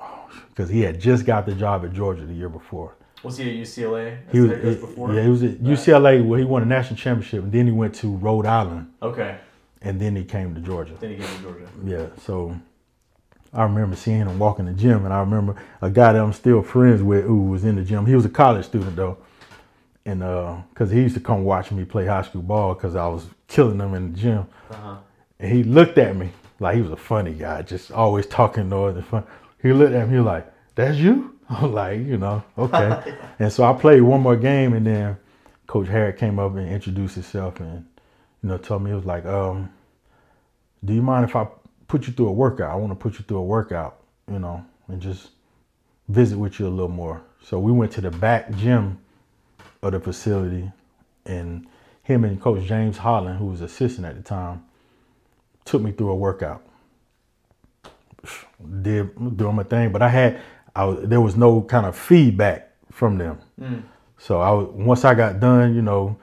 oh, because he had just got the job at Georgia the year before. Was he at UCLA? He was at UCLA where he won a national championship, and then he went to Rhode Island. Okay. And then he came to Georgia. Yeah, so I remember seeing him walk in the gym, and I remember a guy that I'm still friends with who was in the gym. He was a college student, though, and because he used to come watch me play high school ball because I was killing them in the gym. Uh-huh. And he looked at me like he was a funny guy, just always talking noise and fun. He looked at me like, that's you? I'm like, you know, okay. Yeah. And so I played one more game, and then Coach Harrick came up and introduced himself and, you know, told me, he was like, do you mind if I put you through a workout? I want to put you through a workout, you know, and just visit with you a little more. So we went to the back gym of the facility, and him and Coach James Holland, who was assistant at the time, took me through a workout. Did doing my thing, but there was no kind of feedback from them. Mm. So once I got done, you know,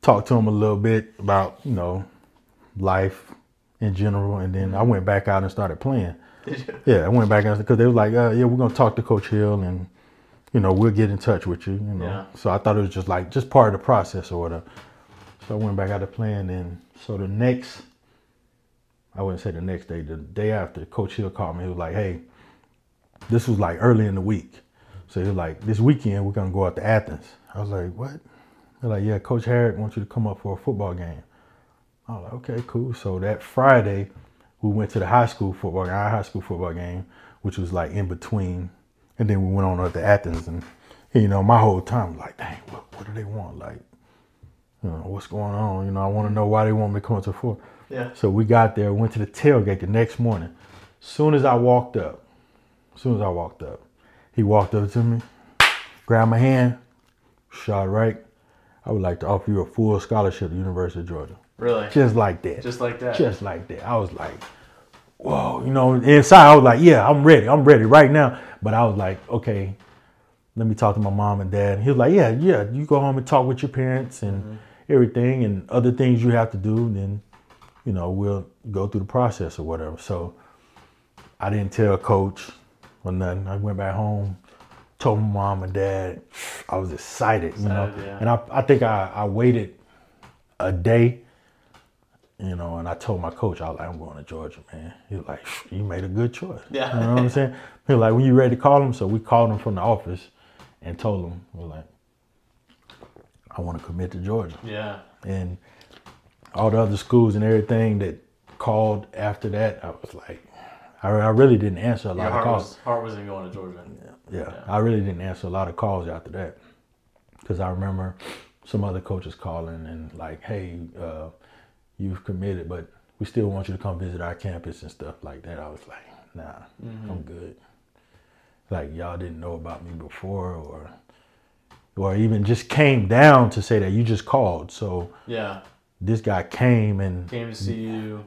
talked to them a little bit about, you know, life in general, and then I went back out and started playing. Did you? Yeah, I went back out because they were like, yeah, we're gonna talk to Coach Hill, and, you know, we'll get in touch with you. You know, So I thought it was just part of the process or whatever. So I went back out to playing, and so the day after, Coach Hill called me. He was like, hey, this was like early in the week. So he was like, this weekend, we're going to go out to Athens. I was like, what? They're like, yeah, Coach Harrick wants you to come up for a football game. I was like, okay, cool. So that Friday, we went to the high school football game, which was like in between. And then we went on up to Athens. And, you know, my whole time was like, dang, what do they want? Like, you know, what's going on? You know, I want to know why they want me to come up to the football. Yeah. So we got there, went to the tailgate the next morning. Soon as I walked up, he walked up to me, grabbed my hand, Rashad Wright, I would like to offer you a full scholarship at the University of Georgia. Really? Just like that. I was like, whoa, you know, inside I was like, yeah, I'm ready right now. But I was like, okay, let me talk to my mom and dad. And he was like, yeah, you go home and talk with your parents and everything and other things you have to do, and then, you know, we'll go through the process or whatever. So I didn't tell Coach or nothing. I went back home, told my mom and dad, I was excited, you know. Yeah. And I think I waited a day, you know, and I told my coach, I was like, I'm going to Georgia, man. He was like, you made a good choice. Yeah. You know what I'm saying? He was like, when you ready to call him? So we called him from the office and told him, we're like, I want to commit to Georgia. Yeah. And all the other schools and everything that called after that, I was like, I really didn't answer a lot of calls. Heart wasn't going to Georgia. Yeah, I really didn't answer a lot of calls after that, because I remember some other coaches calling and like, hey, you've committed, but we still want you to come visit our campus and stuff like that. I was like, nah, I'm good. Like, y'all didn't know about me before, or even just came down to say that you just called. So yeah, this guy came to see you,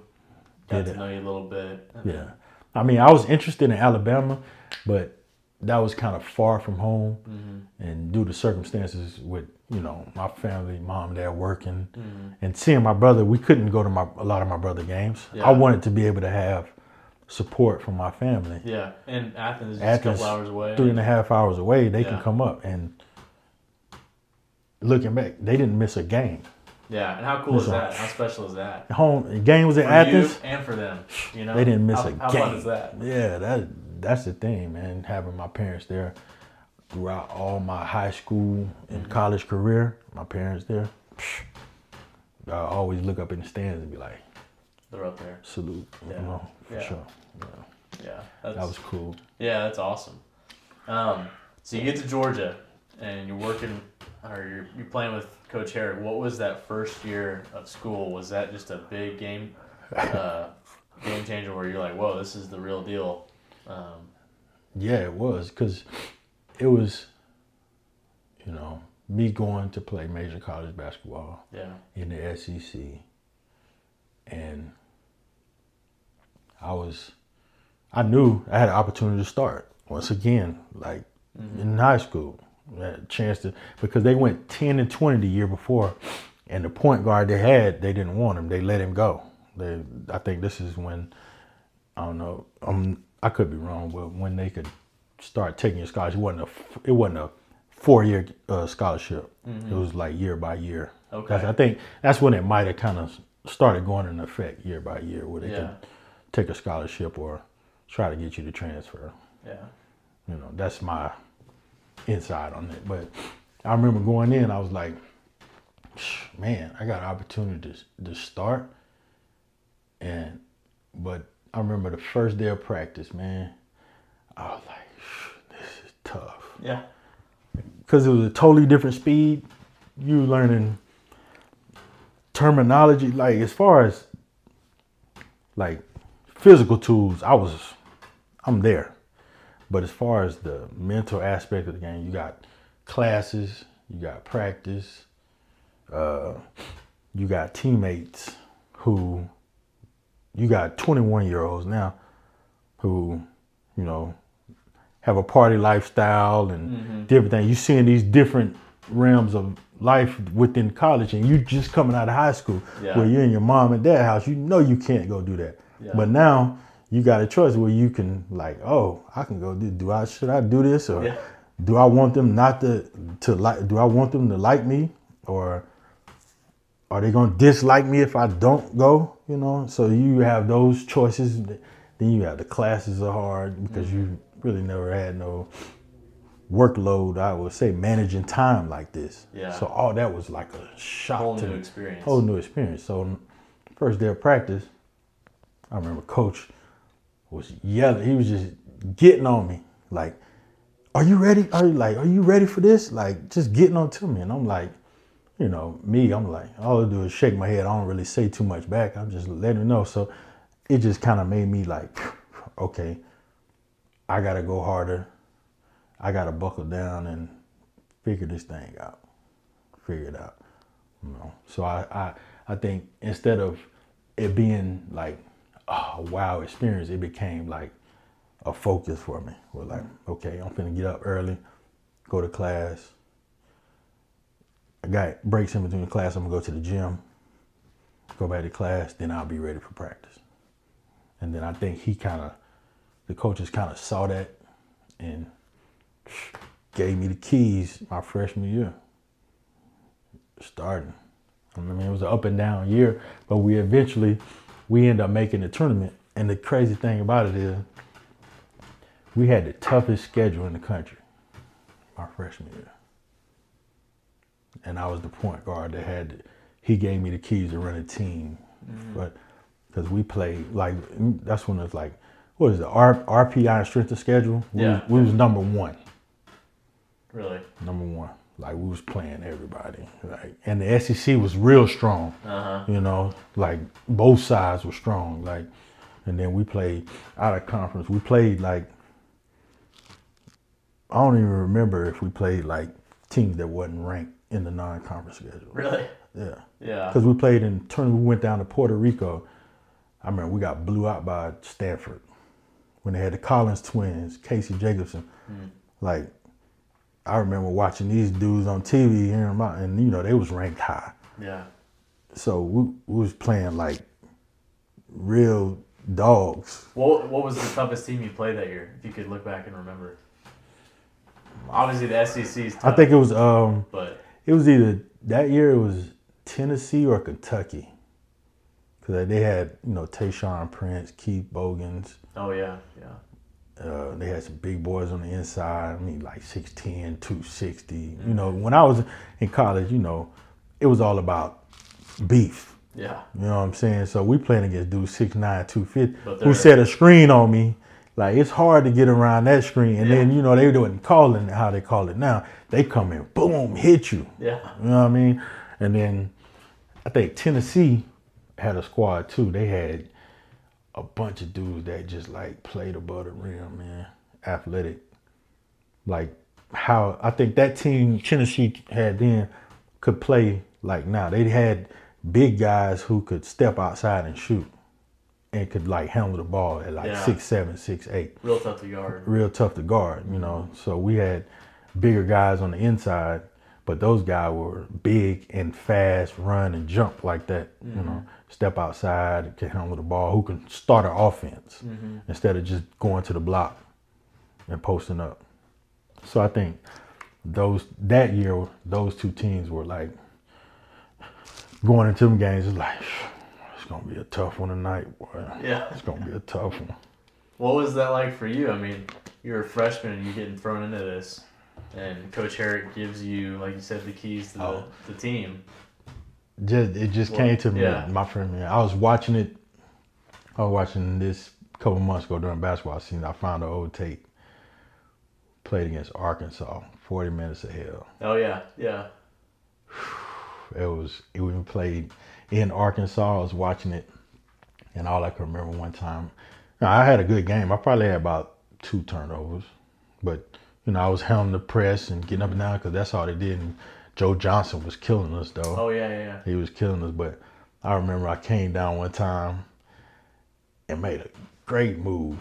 got to know you a little bit. Yeah. I mean, I was interested in Alabama, but that was kind of far from home, and due to circumstances with, you know, my family, mom, dad working, and seeing my brother, we couldn't go to a lot of my brother games. Yeah. I wanted to be able to have support from my family. Yeah, and Athens is just a couple hours away. 3.5 hours away, they can come up. And looking back, they didn't miss a game. Yeah, and how cool is that? How special is that? The game was at Athens. You and for them, you know? They didn't miss a game. How fun is that? Yeah, that's the thing, man, having my parents there throughout all my high school and college career. My parents there. I always look up in the stands and be like, they're up there. Salute. Yeah. You know, for sure. Yeah. That was cool. Yeah, that's awesome. So you get to Georgia and you're working, or you're playing with Coach Harrick. What was that first year of school? Was that just a big game changer where you're like, whoa, this is the real deal? Yeah, it was, because it was, you know, me going to play major college basketball in the SEC, and I knew I had an opportunity to start once again, like in high school. I had a chance to, because they went 10-20 the year before, and the point guard they had, they didn't want him. They let him go. I think this is when, I don't know, I could be wrong, but when they could start taking your scholarship, it wasn't a 4-year scholarship. It was like year by year. Okay. I think that's when it might have kind of started going into effect, year by year, where they could take a scholarship or try to get you to transfer. Yeah. You know, that's my inside on it. But I remember going in, I was like, man, I got an opportunity to start. But I remember the first day of practice, man, I was like, this is tough. Yeah. Because it was a totally different speed. You learning terminology, like as far as like physical tools, I'm there. But as far as the mental aspect of the game, you got classes, you got practice, you got teammates who, you got 21-year-olds now who, you know, have a party lifestyle and different things. You're seeing these different realms of life within college, and you just coming out of high school where you're in your mom and dad's house. You know you can't go do that. Yeah. But now you got a choice where you can like, oh, I can go should I do this? Or do I want them not to like, do I want them to like me? Or are they going to dislike me if I don't go? You know, so you have those choices. Then you have the classes are hard because you really never had no workload, I would say, managing time like this. Yeah. So all that was like a shock to me. Whole new experience. So first day of practice, I remember Coach was yelling. He was just getting on me. Like, are you ready? Are you ready for this? Like, just getting on to me. And I'm like, you know, I'm like, all I do is shake my head. I don't really say too much back. I'm just letting him know. So it just kind of made me like, okay, I got to go harder. I got to buckle down and figure this thing out. Figure it out. You know? So I think instead of it being like, oh, wow experience, it became like a focus for me. We're like, okay, I'm finna get up early, go to class. I got breaks in between class. I'm gonna go to the gym, go back to class, then I'll be ready for practice. And then I think the coaches kind of saw that, and gave me the keys my freshman year. Starting. I mean, it was an up and down year, but we ended up making the tournament. And the crazy thing about it is we had the toughest schedule in the country my freshman year. And I was the point guard that he gave me the keys to run a team. Mm-hmm. But because we played, like, that's when it was like, what is it, RPI and strength of schedule? We was number one. Really? Number one. Like, we was playing everybody. Like, and the SEC was real strong. Uh-huh. You know, like, both sides were strong. Like, and then we played out of conference. We played, like, I don't even remember if we played, like, teams that wasn't ranked in the non-conference schedule. Really? Yeah. Yeah. Because we played in tournament. We went down to Puerto Rico. I remember we got blew out by Stanford when they had the Collins twins, Casey Jacobson. Mm. Like, I remember watching these dudes on TV, hearing about, and you know they was ranked high. Yeah. So we was playing like real dogs. What was the toughest team you played that year? If you could look back and remember. Obviously the SEC's tough. I think it was but it was either that year it was Tennessee or Kentucky, because they had Tayshaun Prince, Keith Bogans. Oh yeah. They had some big boys on the inside. I mean, like 6'10", 260. Mm-hmm. When I was in college, it was all about beef. Yeah. You know what I'm saying? So we playing against dudes 6'9", 250, who set a screen on me. Like, it's hard to get around that screen. And then, they doing calling how they call it now. They come in, boom, hit you. Yeah. You know what I mean? And then I think Tennessee had a squad, too. They had a bunch of dudes that just like played above the rim, man. Athletic. Like how I think that team Tennessee had then could play like now. They had big guys who could step outside and shoot and could like handle the ball at 6'7", 6'8". Real tough to guard. So we had bigger guys on the inside, but those guys were big and fast, run and jump like that, step outside, can handle the ball, who can start an offense instead of just going to the block and posting up. So I think those two teams were like going into them games, it's like, it's going to be a tough one tonight, boy. Yeah. It's going to be a tough one. What was that like for you? I mean, you're a freshman and you're getting thrown into this. And Coach Harrick gives you, like you said, the keys to the team. It came to me, my friend. I was watching it. I was watching this a couple months ago during basketball season. I found an old tape. Played against Arkansas, 40 minutes of hell. Oh yeah. It was played in Arkansas. I was watching it, and all I could remember one time, I had a good game. I probably had about 2 turnovers, but. I was handling the press and getting up and down because that's all they did. And Joe Johnson was killing us, though. Oh, yeah. He was killing us. But I remember I came down one time and made a great move.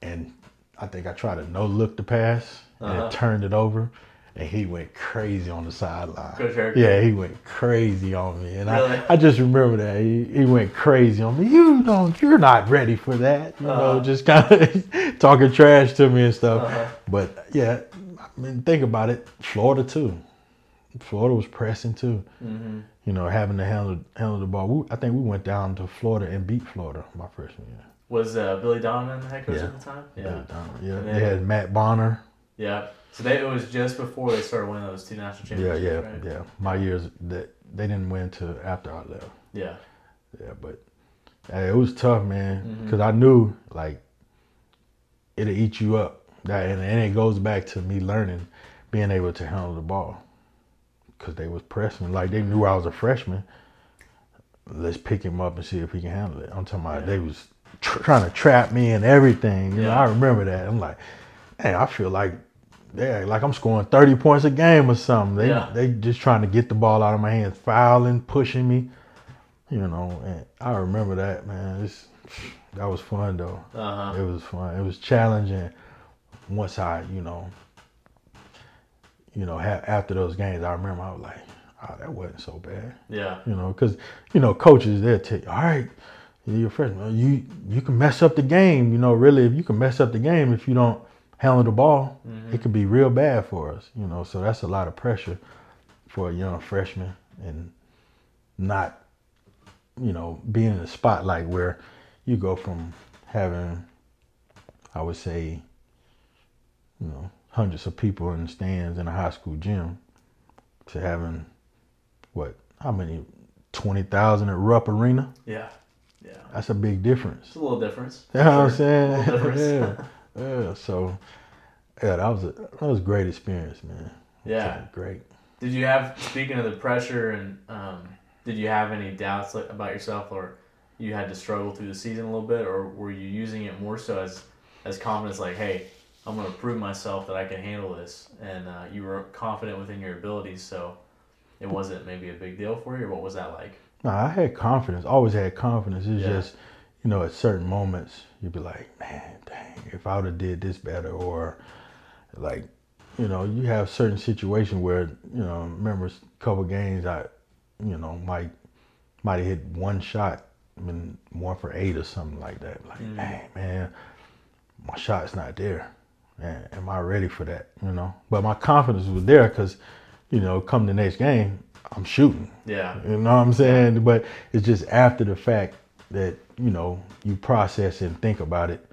And I think I tried to no-look the pass and it turned it over. And he went crazy on the sideline. Yeah, he went crazy on me. And really? I just remember that. He went crazy on me. You're not ready for that. Just kind of talking trash to me and stuff. But, yeah, I mean, think about it. Florida, too. Florida was pressing, too. Mm-hmm. Having to handle the ball. I think we went down to Florida and beat Florida my freshman year. Was Billy Donovan the head coach at the time? Yeah. Billy Donovan, yeah. They had Matt Bonner. Yeah. So it was just before they started winning those 2 national championships, right? Yeah. My years, they didn't win until after I left. Yeah. Yeah, but it was tough, man, because I knew, like, it'll eat you up. And it goes back to me learning, being able to handle the ball, because they was pressing. Like, they knew I was a freshman. Let's pick him up and see if he can handle it. I'm talking about they was trying to trap me and everything. You know, I remember that. I'm like, hey, I feel like, yeah, like I'm scoring 30 points a game or something. They just trying to get the ball out of my hands, fouling, pushing me, And I remember that, man. That was fun, though. It was fun. It was challenging. Once I, after those games, I remember I was like, oh, that wasn't so bad. Yeah. Because, coaches, they'll tell you, all right, you're a freshman. You can mess up the game, really. If you can mess up the game, if you don't handle the ball, mm-hmm. it could be real bad for us, you know. So that's a lot of pressure for a young freshman, and not, you know, being in a spotlight where you go from having, I would say, you know, hundreds of people in the stands in a high school gym to having, what, how many, 20,000 at Rupp Arena? Yeah, yeah. That's a big difference. It's a little difference. You know what I'm saying? Yeah, yeah. So, yeah, that was a great experience, man. Yeah. Great. Did you have, speaking of the pressure, and did you have any doubts about yourself, or you had to struggle through the season a little bit, or were you using it more so as confidence, like, hey, I'm going to prove myself that I can handle this, and you were confident within your abilities, so it wasn't maybe a big deal for you, or what was that like? No, I had confidence, always had confidence. It's just, you know, at certain moments, you'd be like, man, dang, if I would have did this better, or like, you know, you have certain situations where, you know, remember a couple games I, you know, might have hit one shot, I mean, 1 for 8 or something like that. Like, dang, man, my shot's not there. Man, am I ready for that, you know? But my confidence was there because, you know, come the next game, I'm shooting. Yeah. You know what I'm saying? But it's just after the fact that, you know, you process and think about it.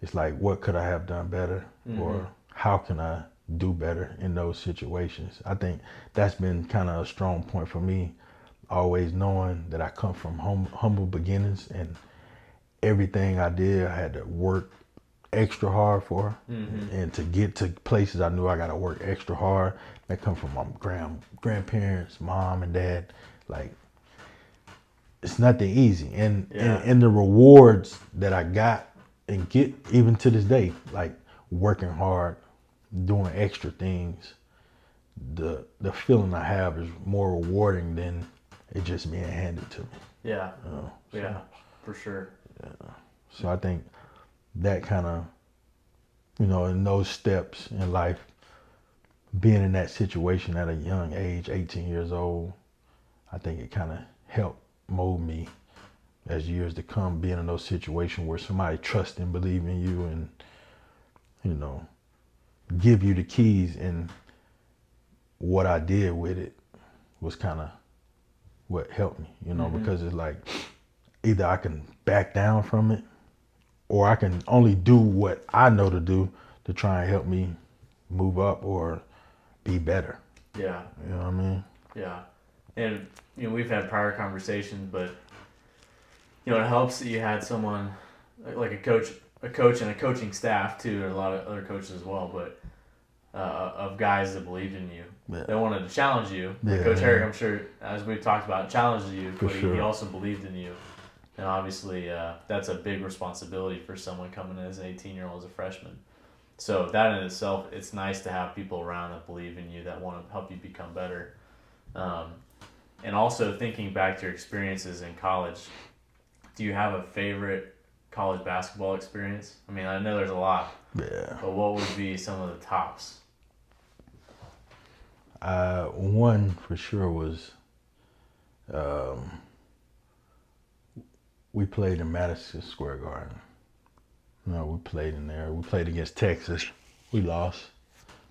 It's like, what could I have done better? Mm-hmm. Or how can I do better in those situations? I think that's been kind of a strong point for me, always knowing that I come from humble beginnings, and everything I did I had to work extra hard for, mm-hmm. and to get to places I knew I got to work extra hard. That come from my grandparents, mom and dad. Like, it's nothing easy, and the rewards that I got and get even to this day, like working hard, doing extra things, the feeling I have is more rewarding than it just being handed to me. Yeah. You know, so, yeah, for sure. Yeah. So I think that kind of, you know, in those steps in life, being in that situation at a young age, 18 years old, I think it kind of helped mold me as years to come, being in those situations where somebody trusts and believes in you and, you know, give you the keys. And what I did with it was kind of what helped me, you know, mm-hmm. because it's like either I can back down from it, or I can only do what I know to do to try and help me move up or be better. Yeah. You know what I mean? Yeah. And, you know, we've had prior conversations, but, you know, it helps that you had someone like a coach and a coaching staff too, and a lot of other coaches as well, but of guys that believed in you. Yeah. They wanted to challenge you. Yeah, Coach Harrick, I'm sure, as we've talked about, challenged you, but he also believed in you. And obviously, that's a big responsibility for someone coming in as an 18-year-old as a freshman. So that in itself, it's nice to have people around that believe in you, that want to help you become better. And also thinking back to your experiences in college, do you have a favorite college basketball experience? I mean, I know there's a lot. Yeah. But what would be some of the tops? One for sure was we played in Madison Square Garden. No, we played in there. We played against Texas. We lost,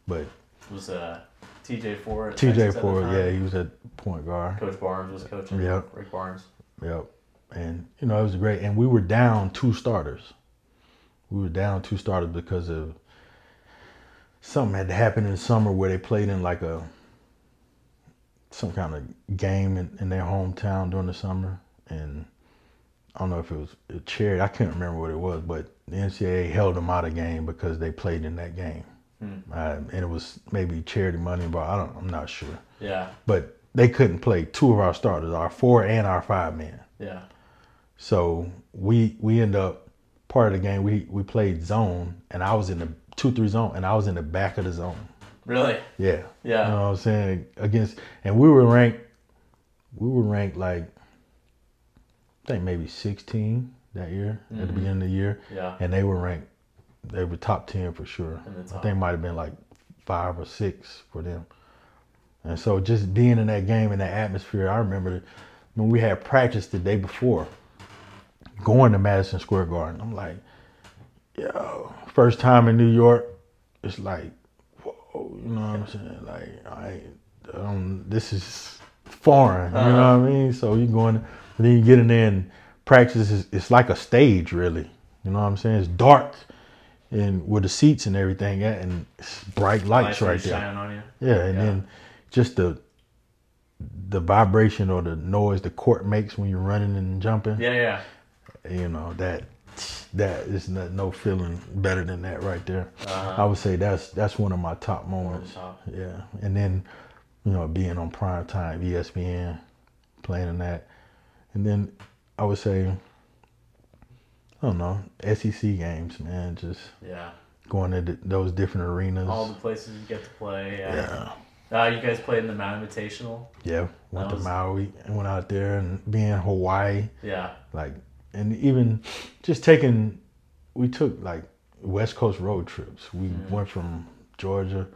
but it was TJ Ford. TJ Ford, yeah, he was at point guard. Coach Barnes was coaching. Yep. Rick Barnes. Yep. And, you know, it was great. And we were down 2 starters. We were down 2 starters because of something had happened in the summer where they played in like some kind of game in their hometown during the summer. And I don't know if it was a charity, I can't remember what it was, but the NCAA held them out of game because they played in that game. And it was maybe charity money, but I'm not sure. Yeah. But they couldn't play 2 of our starters, our 4 and our 5 men. Yeah. So we end up, part of the game, we played zone, and I was in the 2-3 zone, and I was in the back of the zone. Really? Yeah. Yeah. You know what I'm saying? And we were ranked like, I think maybe 16 that year, mm-hmm. at the beginning of the year. Yeah. And they were top 10 for sure. I think it might have been like 5 or 6 for them. And so just being in that game, in that atmosphere, I remember when we had practice the day before, going to Madison Square Garden. I'm like, yo, first time in New York, it's like, whoa, you know what I'm saying? Like, this is foreign, you know what I mean? So you go in, then you get in there and practice. It's like a stage, really. You know what I'm saying? It's dark and with the seats and everything at, and bright lights right there. On you. Yeah, and then just the vibration or the noise the court makes when you're running and jumping. Yeah, yeah. You know, that is no feeling better than that right there. I would say that's one of my top moments. Yeah, and then, you know, being on primetime ESPN, playing in that. And then I would say, I don't know, SEC games, man, just going to those different arenas. All the places you get to play. Yeah. You guys played in the Maui Invitational? Yeah, went to Maui and went out there and being in Hawaii. Yeah. Like, and even just we took like West Coast road trips. We went from Georgia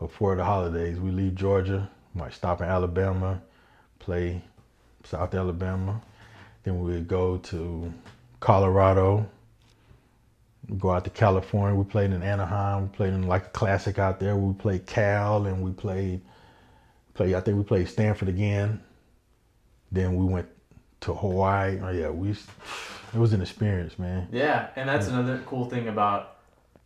before the holidays. We leave Georgia, might stop in Alabama, play South Alabama. Then we would go to Colorado, go out to California. We played in Anaheim. We played in like a classic out there. We played Cal, and we played. I think we played Stanford again. Then we went to Hawaii. Oh yeah, it was an experience, man. Yeah, and that's another cool thing about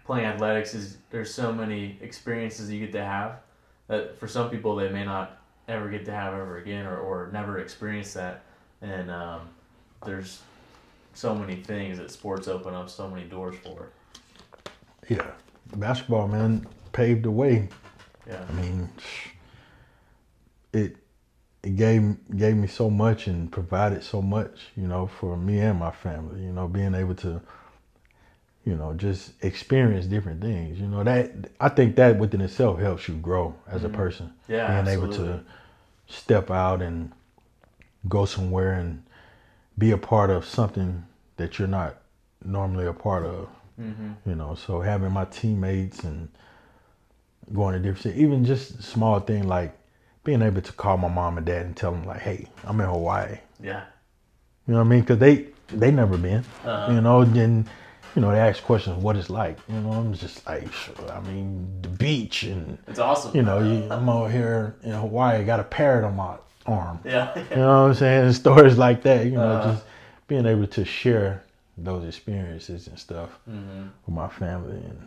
playing athletics is there's so many experiences you get to have that for some people they may not ever get to have ever again or never experience that. And there's so many things that sports open up so many doors for. Yeah, basketball, man, paved the way. Yeah, I mean, it gave me so much and provided so much, you know, for me and my family. You know, being able to, you know, just experience different things. You know, that I think that within itself helps you grow as a person. Yeah, being able to step out and go somewhere and be a part of something that you're not normally a part of, you know. So having my teammates and going to different cities, even just small thing like being able to call my mom and dad and tell them like, hey, I'm in Hawaii. Yeah. You know what I mean? Because they never been, you know. Then, you know, they ask questions what it's like. You know, I'm just like, I mean, the beach and it's awesome. You know, I'm out here in Hawaii, got a parrot on my arm. Yeah. You know what I'm saying? Stories like that, you know, just being able to share those experiences and stuff with my family, and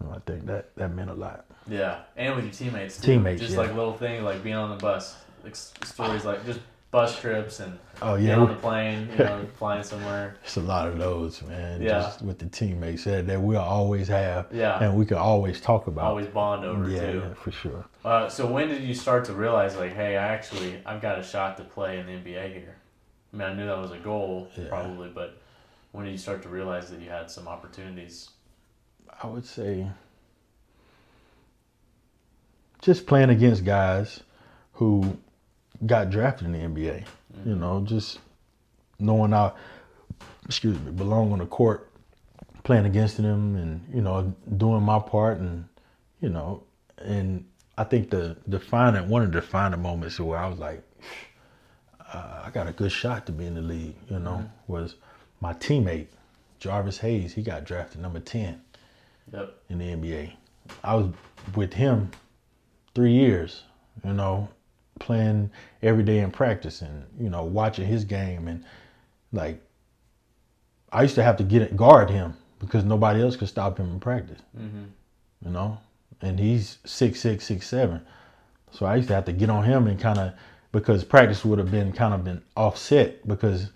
you know, I think that meant a lot. Yeah, and with your teammates. Too. Teammates, just like little things, like being on the bus, like stories like just bus trips and being on the plane, you know, flying somewhere. It's a lot of those, man. Yeah, just with the teammates that we'll always have. Yeah, and we can always talk about. Always bond over too. Yeah, for sure. So when did you start to realize, like, hey, I've got a shot to play in the NBA here? I mean, I knew that was a goal probably, but when did you start to realize that you had some opportunities? I would say just playing against guys who got drafted in the NBA, you know, just knowing I belong on the court, playing against them and, you know, doing my part and, you know, and I think one of the defining moments where I was like, I got a good shot to be in the league, you know, was my teammate, Jarvis Hayes. He got drafted number 10 in the NBA. I was with him 3 years, you know, playing every day in practice and, you know, watching his game. And, like, I used to have to guard him because nobody else could stop him in practice, you know. And he's 6'6", 6'7". So I used to have to get on him and kind of, because practice would have been kind of been offset because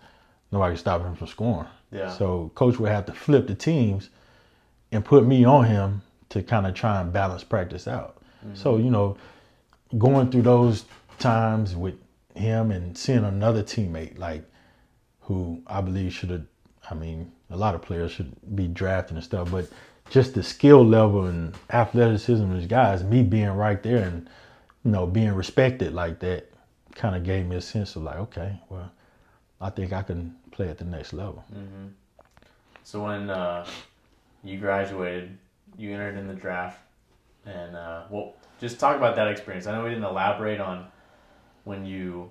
nobody could stop him from scoring. Yeah. So coach would have to flip the teams and put me on him to kind of try and balance practice out. So, you know, going through those times with him and seeing another teammate, like, who I believe a lot of players should be drafting and stuff, but just the skill level and athleticism of these guys, me being right there and, you know, being respected like that kind of gave me a sense of like, okay, well, I think I can play at the next level. So when you graduated, you entered in the draft, and just talk about that experience. I know we didn't elaborate on when you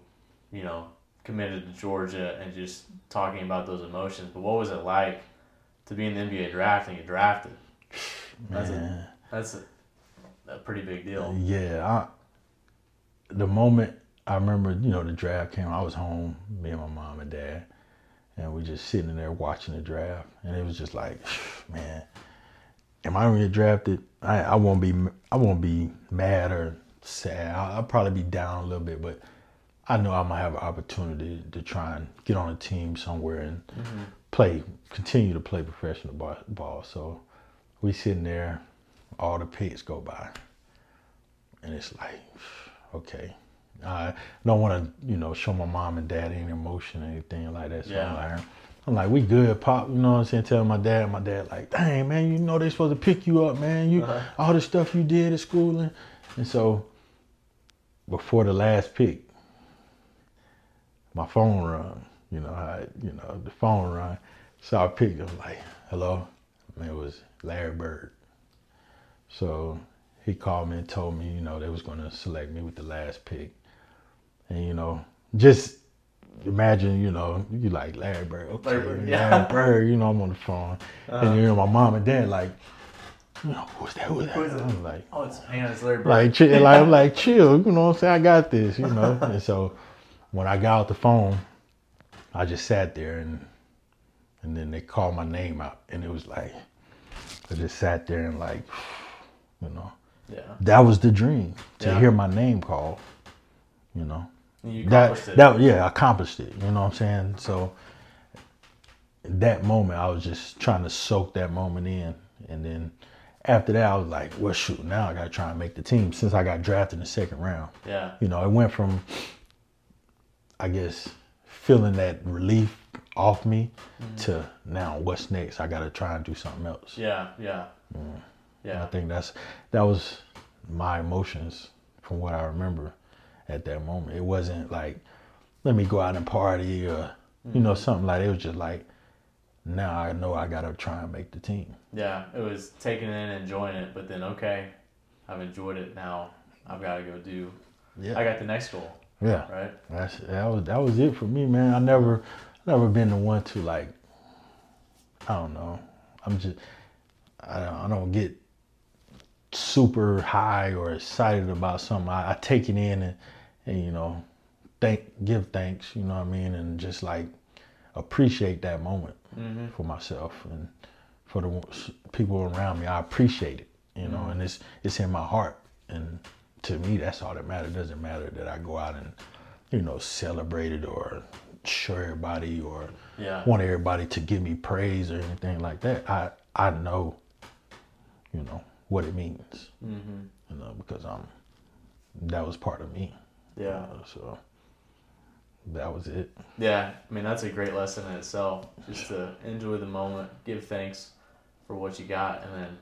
know, committed to Georgia and just talking about those emotions, but what was it like to be in the NBA draft and get drafted? Man, that's a pretty big deal. Yeah. The moment I remember, you know, the draft came, I was home, me and my mom and dad, and we just sitting there watching the draft. And it was just like, man, am I gonna get drafted? I won't be mad or sad. I'll probably be down a little bit, but I know I might have an opportunity to try and get on a team somewhere and continue to play professional ball. So we sitting there, all the picks go by, and it's like, okay, I don't want to, you know, show my mom and dad any emotion or anything like that. So yeah. I'm like, we good, Pop, you know what I'm saying? Telling my dad like, dang, man, you know they supposed to pick you up, man. You all the stuff you did at school, and so before the last pick, my phone rung, the phone rung. So I picked up like, hello? And it was Larry Bird. So he called me and told me, you know, they was going to select me with the last pick. And, you know, just imagine, you know, you like Larry Bird. Okay, Larry Bird, you know, I'm on the phone. And, you know, my mom and dad like, you know, who's that? I'm like, oh, it's Larry Bird. I'm like, chill, you know what I'm saying? I got this, you know. And so when I got out the phone, I just sat there and then they called my name out, and it was like, I just sat there and like, you know, yeah, that was the dream to hear my name called, you know, accomplished it, you know what I'm saying? So that moment, I was just trying to soak that moment in. And then after that, I was like, well, shoot, now I got to try and make the team since I got drafted in the second round. Yeah. You know, it went from, I guess, feeling that relief off me to now what's next? I got to try and do something else. Yeah. I think that was my emotions from what I remember at that moment. It wasn't like, let me go out and party or, you know, something like that. It was just like, now I know I got to try and make the team. Yeah, it was taking it in and enjoying it, but then, okay, I've enjoyed it. Now I've got to go do, I got the next goal. Yeah, right. That was it for me, man. I never been the one to like, I don't know. I don't get super high or excited about something. I take it in and you know, give thanks. You know what I mean, and just like appreciate that moment for myself and for the people around me. I appreciate it, you know, and it's in my heart and. To me, that's all that matters. It doesn't matter that I go out and, you know, celebrate it or show everybody or want everybody to give me praise or anything like that. I know, you know, what it means, you know, because that was part of me. Yeah. You know, so that was it. Yeah. I mean, that's a great lesson in itself, just to enjoy the moment, give thanks for what you got, and then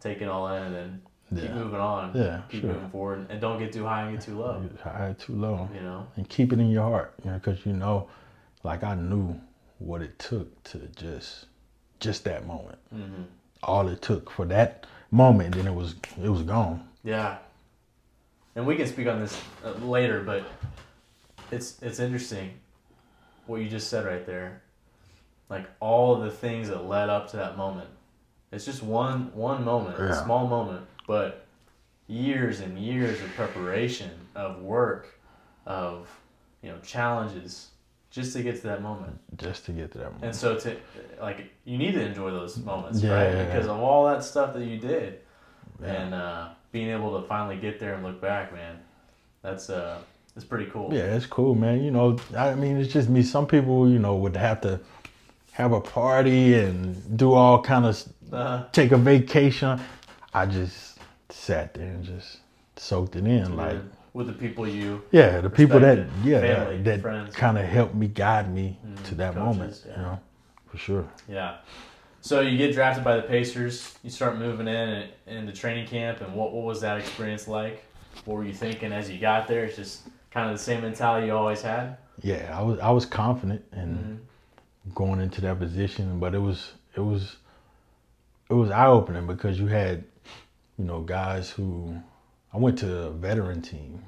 take it all in and then keep moving on. Yeah, keep moving forward, and don't get too high and get too low. You know, and keep it in your heart, you know, because you know, like I knew what it took to just that moment. All it took for that moment, then it was gone. Yeah, and we can speak on this later, but it's interesting what you just said right there. Like all of the things that led up to that moment. It's just one moment, a small moment, but years and years of preparation, of work, of, you know, challenges, just to get to that moment. And so to, like, you need to enjoy those moments, right? Yeah. Because of all that stuff that you did, and being able to finally get there and look back, man, that's pretty cool. Yeah, it's cool, man. You know, I mean, it's just me. Some people, you know, would have to have a party and do all kind of take a vacation. I just sat there and just soaked it in, like with the people the people that family, that kind of helped me, guide me to that coaches, moment. You know, for sure. Yeah. So you get drafted by the Pacers. You start moving in into training camp, and what was that experience like? What were you thinking as you got there? It's just kind of the same mentality you always had. Yeah, I was confident and. Going into that position, but it was eye-opening because you had, you know, guys who, I went to a veteran team,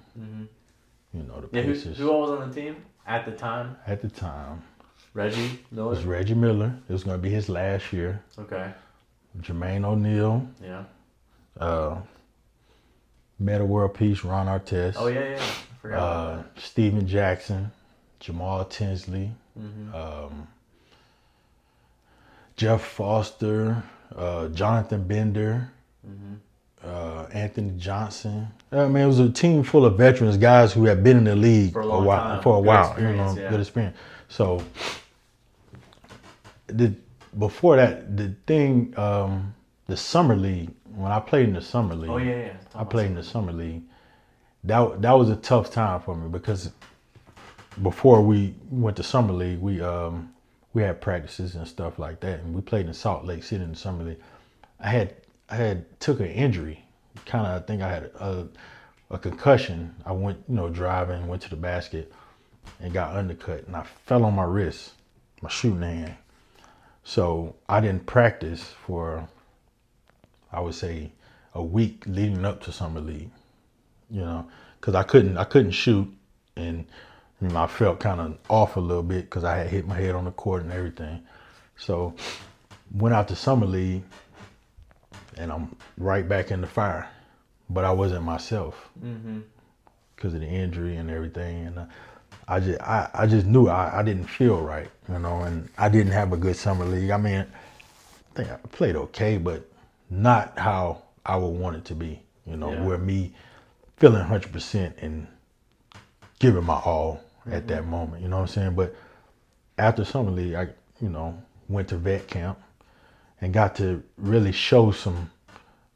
you know, the Pacers. Who all was on the team at the time? Reggie Miller? It was Reggie Miller. It was going to be his last year. Okay. Jermaine O'Neal. Yeah. Metta World Peace, Ron Artest. Oh, yeah, yeah. I forgot about that. Steven Jackson, Jamal Tinsley, mm-hmm. Jeff Foster, Jonathan Bender, mm-hmm. Anthony Johnson. I mean, it was a team full of veterans, guys who had been in the league for a while, you know, yeah. Good experience. So, before that, the thing, the summer league. When I played in the summer league, That was a tough time for me because before we went to summer league, we had practices and stuff like that, and we played in Salt Lake City in the summer league. I had took an injury, kind of. I think I had a concussion. I went, driving, went to the basket, and got undercut, and I fell on my wrist, my shooting hand. So I didn't practice for, I would say, a week leading up to summer league, because I couldn't shoot, and I felt kind of off a little bit because I had hit my head on the court and everything. So went out to summer league, and I'm right back in the fire, but I wasn't myself because of the injury and everything, and I just knew I didn't feel right, and I didn't have a good summer league. I mean, I think I played okay, but not how I would want it to be, where me feeling 100% and giving my all at that moment, you know what I'm saying? But after summer league, I, went to vet camp and got to really show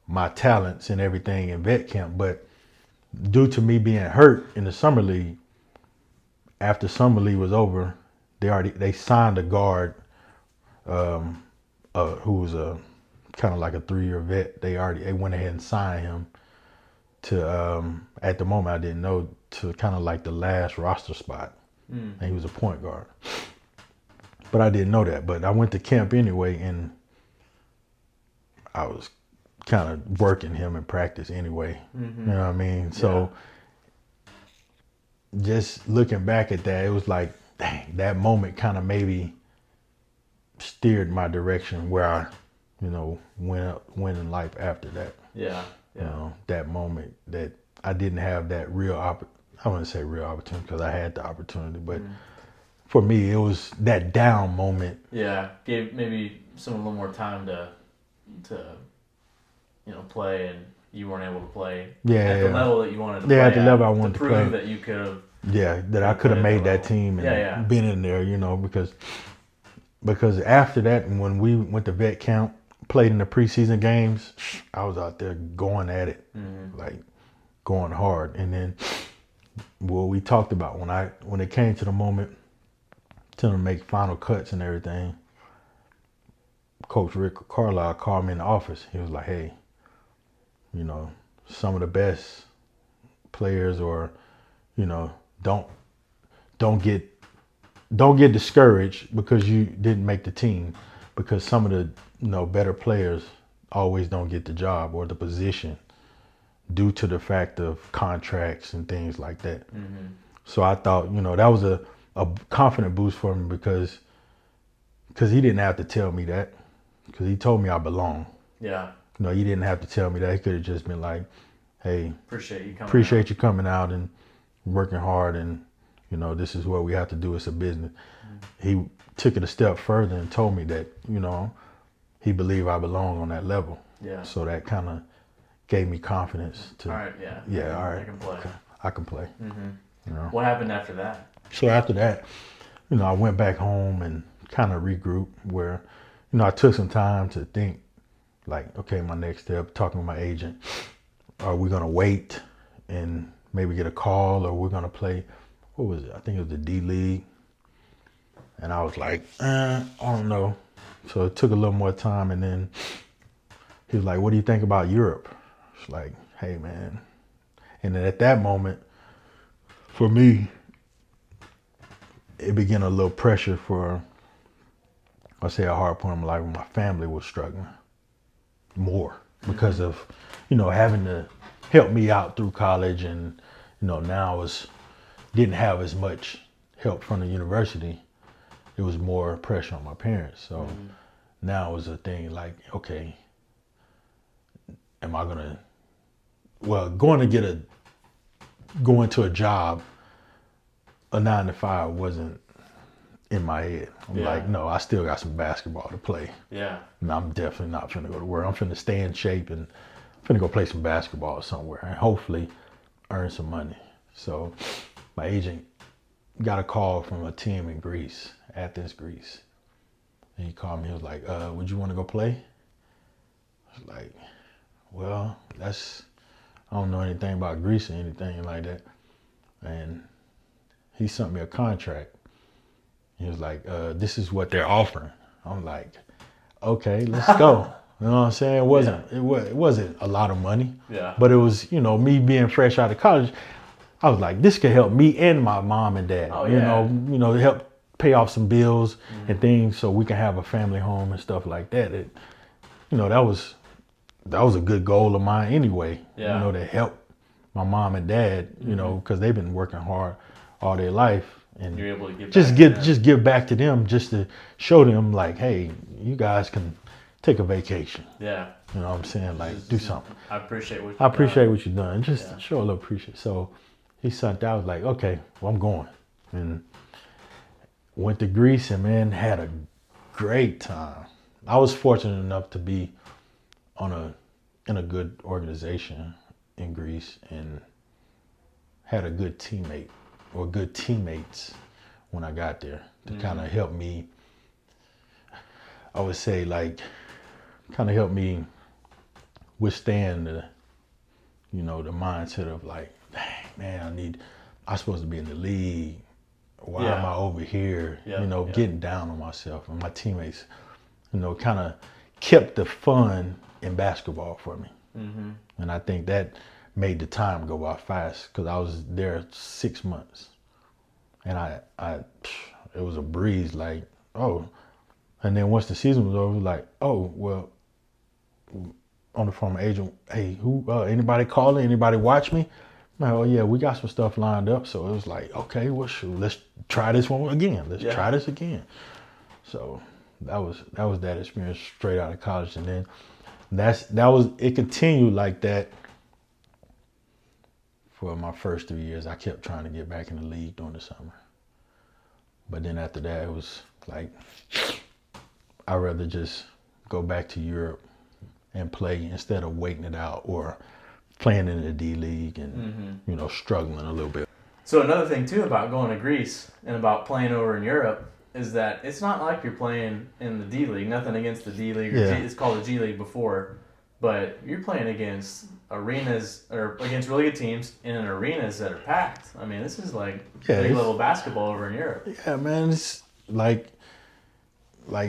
my talents and everything in vet camp. But due to me being hurt in the summer league, after summer league was over, they signed a guard who was a kind of like a 3-year vet. They went ahead and signed him to at the moment I didn't know, to kind of like the last roster spot, and he was a point guard. But I didn't know that. But I went to camp anyway, and I was kind of working him in practice anyway. Mm-hmm. You know what I mean? So just looking back at that, it was like, dang, that moment kind of maybe steered my direction where I, went in life after that. Yeah, yeah. That moment that I didn't have that real I wouldn't say real opportunity because I had the opportunity, but for me, it was that down moment. Yeah, gave maybe some a little more time to play, and you weren't able to play at the level that you wanted to play. Yeah, at the level I wanted to play. To prove that you could have. Yeah, that I could have made that team and been in there, because after that, when we went to vet camp, played in the preseason games, I was out there going at it, like going hard. And then what we talked about when it came to the moment to make final cuts and everything, Coach Rick Carlisle called me in the office. He was like, "Hey, some of the best players, or don't get discouraged because you didn't make the team, because some of the better players always don't get the job or the position due to the fact of contracts and things like that." Mm-hmm. So I thought, that was a confident boost for me because he didn't have to tell me that, because he told me I belong. Yeah. He didn't have to tell me that. He could have just been like, "Hey, appreciate you coming out and working hard, and this is what we have to do. It's a business." He took it a step further and told me that, he believed I belong on that level. Yeah. So that kind of gave me confidence to. All right. Yeah. Yeah. All right. I can play. Mm-hmm. What happened after that? So after that, I went back home and kind of regrouped, where, I took some time to think, like, okay, my next step. Talking with my agent, are we gonna wait and maybe get a call, or we're gonna play? What was it? I think it was the D League. And I was like, I don't know. So it took a little more time, and then he was like, "What do you think about Europe?" It's like, "Hey, man." And then at that moment, for me, it began a little pressure for, I say, a hard point in my life when my family was struggling more because of, having to help me out through college, and, now didn't have as much help from the university. It was more pressure on my parents. So now it was a thing like, okay, am I gonna well, going to a job, a 9-to-5 wasn't in my head. I'm like, no, I still got some basketball to play. Yeah. And I'm definitely not finna go to work. I'm finna stay in shape and I'm finna go play some basketball somewhere and hopefully earn some money. So my agent got a call from a team in Greece, Athens, Greece. And he called me, he was like, would you wanna go play? I was like, well, I don't know anything about Greece or anything like that. And he sent me a contract. He was like, this is what they're offering. I'm like, okay, let's go. You know what I'm saying? It wasn't a lot of money. Yeah. But it was, you know, me being fresh out of college, I was like, this could help me and my mom and dad. Oh, you know, help pay off some bills and things so we can have a family home and stuff like that. You know, that was a good goal of mine anyway. Yeah. You know, to help my mom and dad, you know, because they've been working hard all their life. And you're able to give back to them, just to show them like, hey, you guys can take a vacation. Yeah. You know what I'm saying? Like, do something. I appreciate what you've done. Just show a little appreciation. So he sent out, like, okay, well, I'm going. And went to Greece and, man, had a great time. I was fortunate enough to be in a good organization in Greece and had a good teammate or good teammates when I got there to kind of help me, I would say, like, kind of help me withstand the, you know, the mindset of like, dang, man, I'm supposed to be in the league. Why am I over here? Yeah, you know, getting down on myself. And my teammates, you know, kind of kept the fun in basketball for me. Mm-hmm. And I think that made the time go by fast because I was there 6 months. And it was a breeze, like, oh. And then once the season was over, like, oh, well, on the former agent, hey, who, anybody calling? Anybody watch me? Oh yeah, we got some stuff lined up. So it was like, okay, well, shoot, let's try this one again. Let's try this again. So that was that experience straight out of college. And then it continued like that for my first 3 years. I kept trying to get back in the league during the summer. But then after that, it was like, I'd rather just go back to Europe and play instead of waiting it out or playing in the D League and, you know, struggling a little bit. So another thing too about going to Greece and about playing over in Europe is that it's not like you're playing in the D League. Nothing against the D League. It's called the G League before. But you're playing against arenas or against really good teams in arenas that are packed. I mean, this is like big level basketball over in Europe. Yeah, man. It's like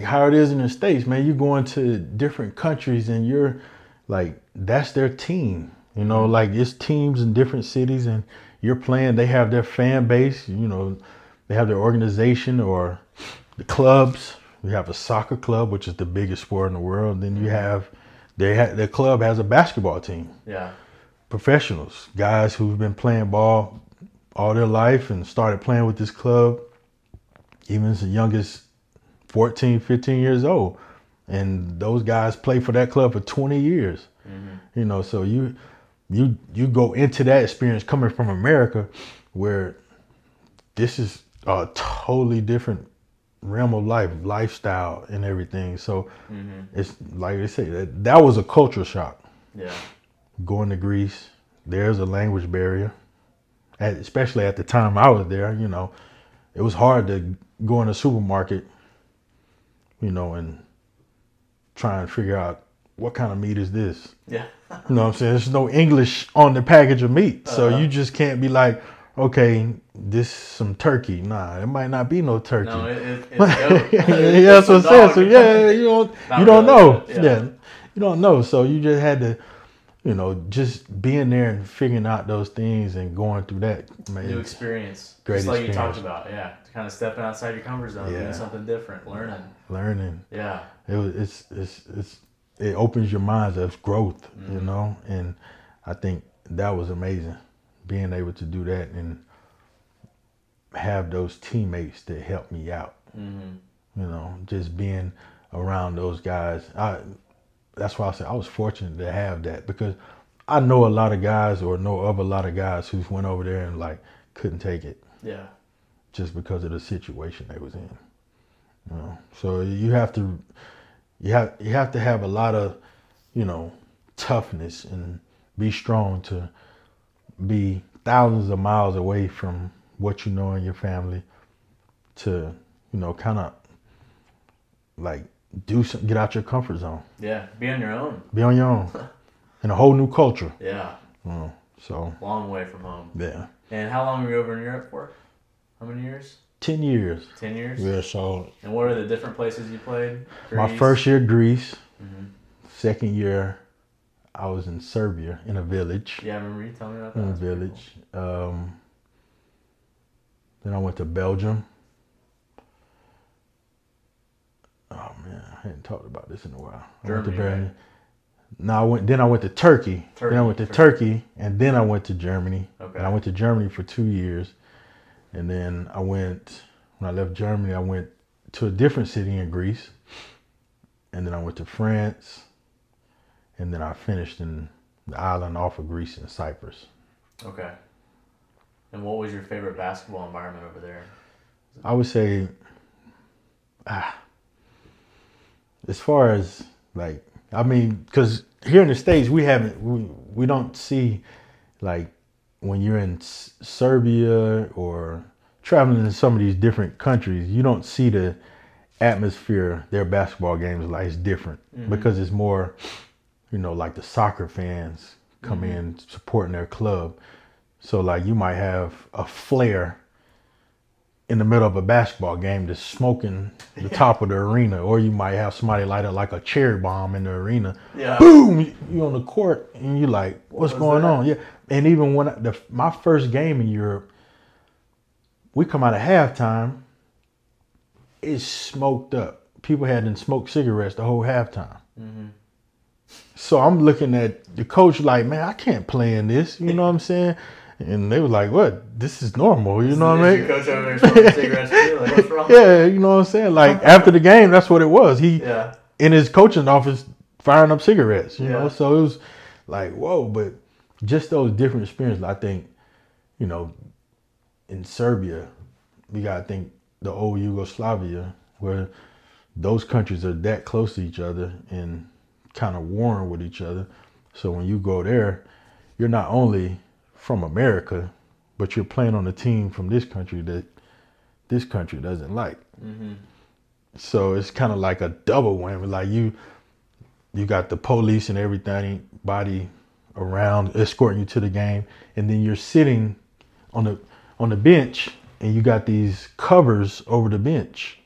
how it is in the States, man. You're going to different countries and you're like, that's their team. You know, like it's teams in different cities and you're playing. They have their fan base, you know, they have their organization or the clubs. You have a soccer club, which is the biggest sport in the world. Then you have their club has a basketball team. Yeah. Professionals, guys who've been playing ball all their life and started playing with this club, even as the youngest 14, 15 years old. And those guys play for that club for 20 years. You know, so you go into that experience coming from America where this is a totally different realm of life, lifestyle and everything. So it's like they say, that was a culture shock. Yeah. Going to Greece, there's a language barrier. Especially at the time I was there, you know, it was hard to go in a supermarket, you know, and try and figure out what kind of meat is this. Yeah. You know what I'm saying? There's no English on the package of meat. So you just can't be like, okay, this some turkey. Nah, it might not be no turkey. No, it's goat. Yeah, that's what I'm saying. So yeah, you don't know. Yeah. You don't know. So you just had to, you know, just being there and figuring out those things and going through that. Man, new experience. Great just experience. Like you talked about, yeah. Kind of stepping outside your comfort zone, doing something different, learning. Yeah. It opens your minds of growth, you know? And I think that was amazing, being able to do that and have those teammates that helped me out. You know, just being around those guys. That's why I say I was fortunate to have that because I know a lot of guys, or know of a lot of guys who went over there and like couldn't take it. Yeah. Just because of the situation they was in. You know? So you have to have a lot of, you know, toughness and be strong to be thousands of miles away from what you know in your family to, you know, kind of like do some, get out your comfort zone. Yeah, be on your own. Be on your own. In a whole new culture. Yeah. You know, so. Long way from home. Yeah. And how long were you over in Europe for? How many years? 10 years. 10 years? Yeah, so. And what are the different places you played? Greece? My first year, Greece. Mm-hmm. Second year, I was in Serbia in a village. Yeah, I remember you telling me about that. In a village. Cool. Then I went to Belgium. Oh man, I hadn't talked about this in a while. Germany. Right? No, I went to Turkey. Turkey, and then I went to Germany. Okay. And I went to Germany for 2 years, and then when I left Germany, I went to a different city in Greece, and then I went to France, and then I finished in the island off of Greece in Cyprus. Okay. And what was your favorite basketball environment over there? I would say, as far as like, I mean, because here in the States, we don't see, like, when you're in Serbia or traveling to some of these different countries, you don't see the atmosphere. Their basketball games, like, it's different. Mm-hmm. Because it's more, you know, like the soccer fans come mm-hmm. in supporting their club. So, like, you might have a flare in the middle of a basketball game that's smoking the top of the arena, or you might have somebody light up like a cherry bomb in the arena. Yeah. Boom! You on the court and you like, what's going on? Yeah. And even when my first game in Europe, we come out of halftime, it's smoked up. People hadn't smoked cigarettes the whole halftime. Mm-hmm. So I'm looking at the coach like, man, I can't play in this. You know what I'm saying? And they were like, what? This is normal. You know what I mean? Coach over there smoking cigarettes too. Like, what's wrong? Yeah, you know what I'm saying? Like, after the game, that's what it was. He, in his coaching office, firing up cigarettes, you know? So it was like, whoa. But just those different experiences, I think, you know, in Serbia, we got to think the old Yugoslavia, where those countries are that close to each other and kind of warring with each other. So when you go there, you're not only from America, but you're playing on a team from this country that this country doesn't like. Mm-hmm. So it's kind of like a double whammy. Like you got the police and everything, body around escorting you to the game, and then you're sitting on the bench, and you got these covers over the bench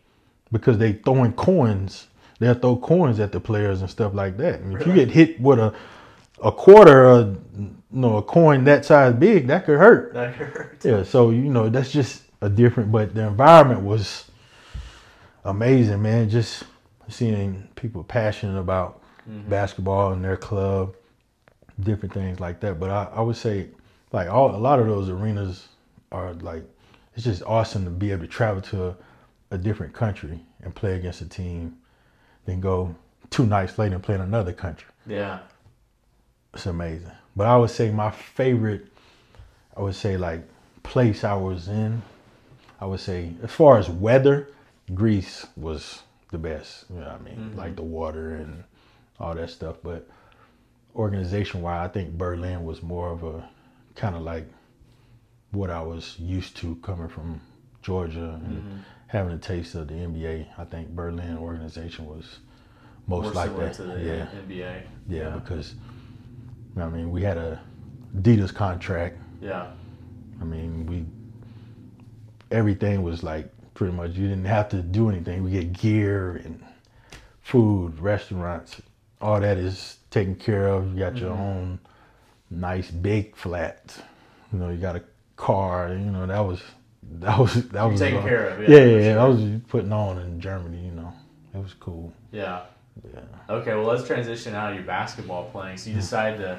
because they throwing coins. They'll throw coins at the players and stuff like that. And if you get hit with a quarter, a coin that size big, that could hurt. That hurt. Yeah, so, you know, that's just a different, but the environment was amazing, man. Just seeing people passionate about mm-hmm. basketball and their club, different things like that. But I would say, like, a lot of those arenas are, like, it's just awesome to be able to travel to a different country and play against a team, then go 2 nights later and play in another country. Yeah. It's amazing. But I would say my favorite, place I was in, I would say, as far as weather, Greece was the best. You know what I mean? Mm-hmm. Like the water and all that stuff. But organization-wise, I think Berlin was more of a kind of like what I was used to coming from Georgia and mm-hmm. having a taste of the NBA. I think Berlin organization was more like that. To the NBA. Yeah, because... I mean, we had a Adidas contract. Yeah. I mean, everything was like pretty much you didn't have to do anything. We get gear and food, restaurants, all that is taken care of. You got mm-hmm. your own nice big flat. You know, you got a car. You know, that was taken care of. Yeah, yeah, sure. I was putting on in Germany. You know, it was cool. Yeah. Yeah. Okay, well, let's transition out of your basketball playing. So you decided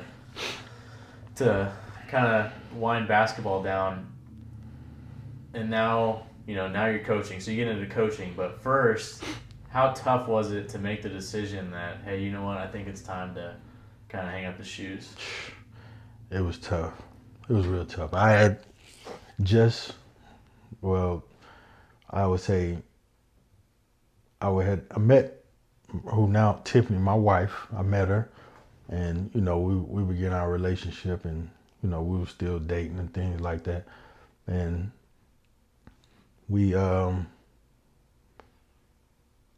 to kind of wind basketball down, and now you're coaching. So you get into coaching, but first, how tough was it to make the decision that, hey, you know what, I think it's time to kind of hang up the shoes? It was tough. It was real tough. I had just, well, I would say, I met who now Tiffany, my wife. I met her, and you know we began our relationship, and you know we were still dating and things like that, and we I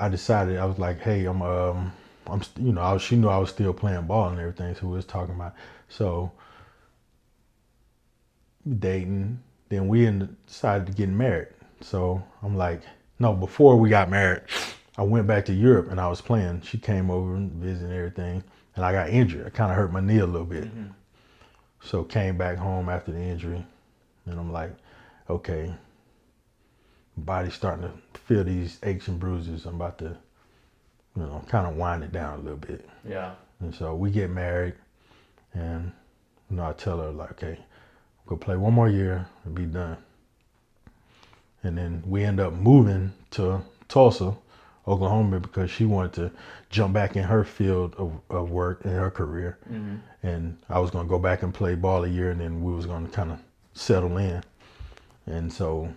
decided, I was like, hey, I'm you know, she knew I was still playing ball and everything, so we was talking about, so dating, then we decided to get married. So I'm like, no, before we got married, I went back to Europe and I was playing. She came over and visited and everything, and I got injured. I kind of hurt my knee a little bit. Mm-hmm. So came back home after the injury, and I'm like, okay, my body's starting to feel these aches and bruises. I'm about to, you know, kind of wind it down a little bit. Yeah. And so we get married, and you know, I tell her like, okay, I'm gonna play one more year and be done. And then we end up moving to Tulsa, Oklahoma, because she wanted to jump back in her field of work and her career. Mm-hmm. And I was going to go back and play ball a year, and then we was going to kind of settle in. And so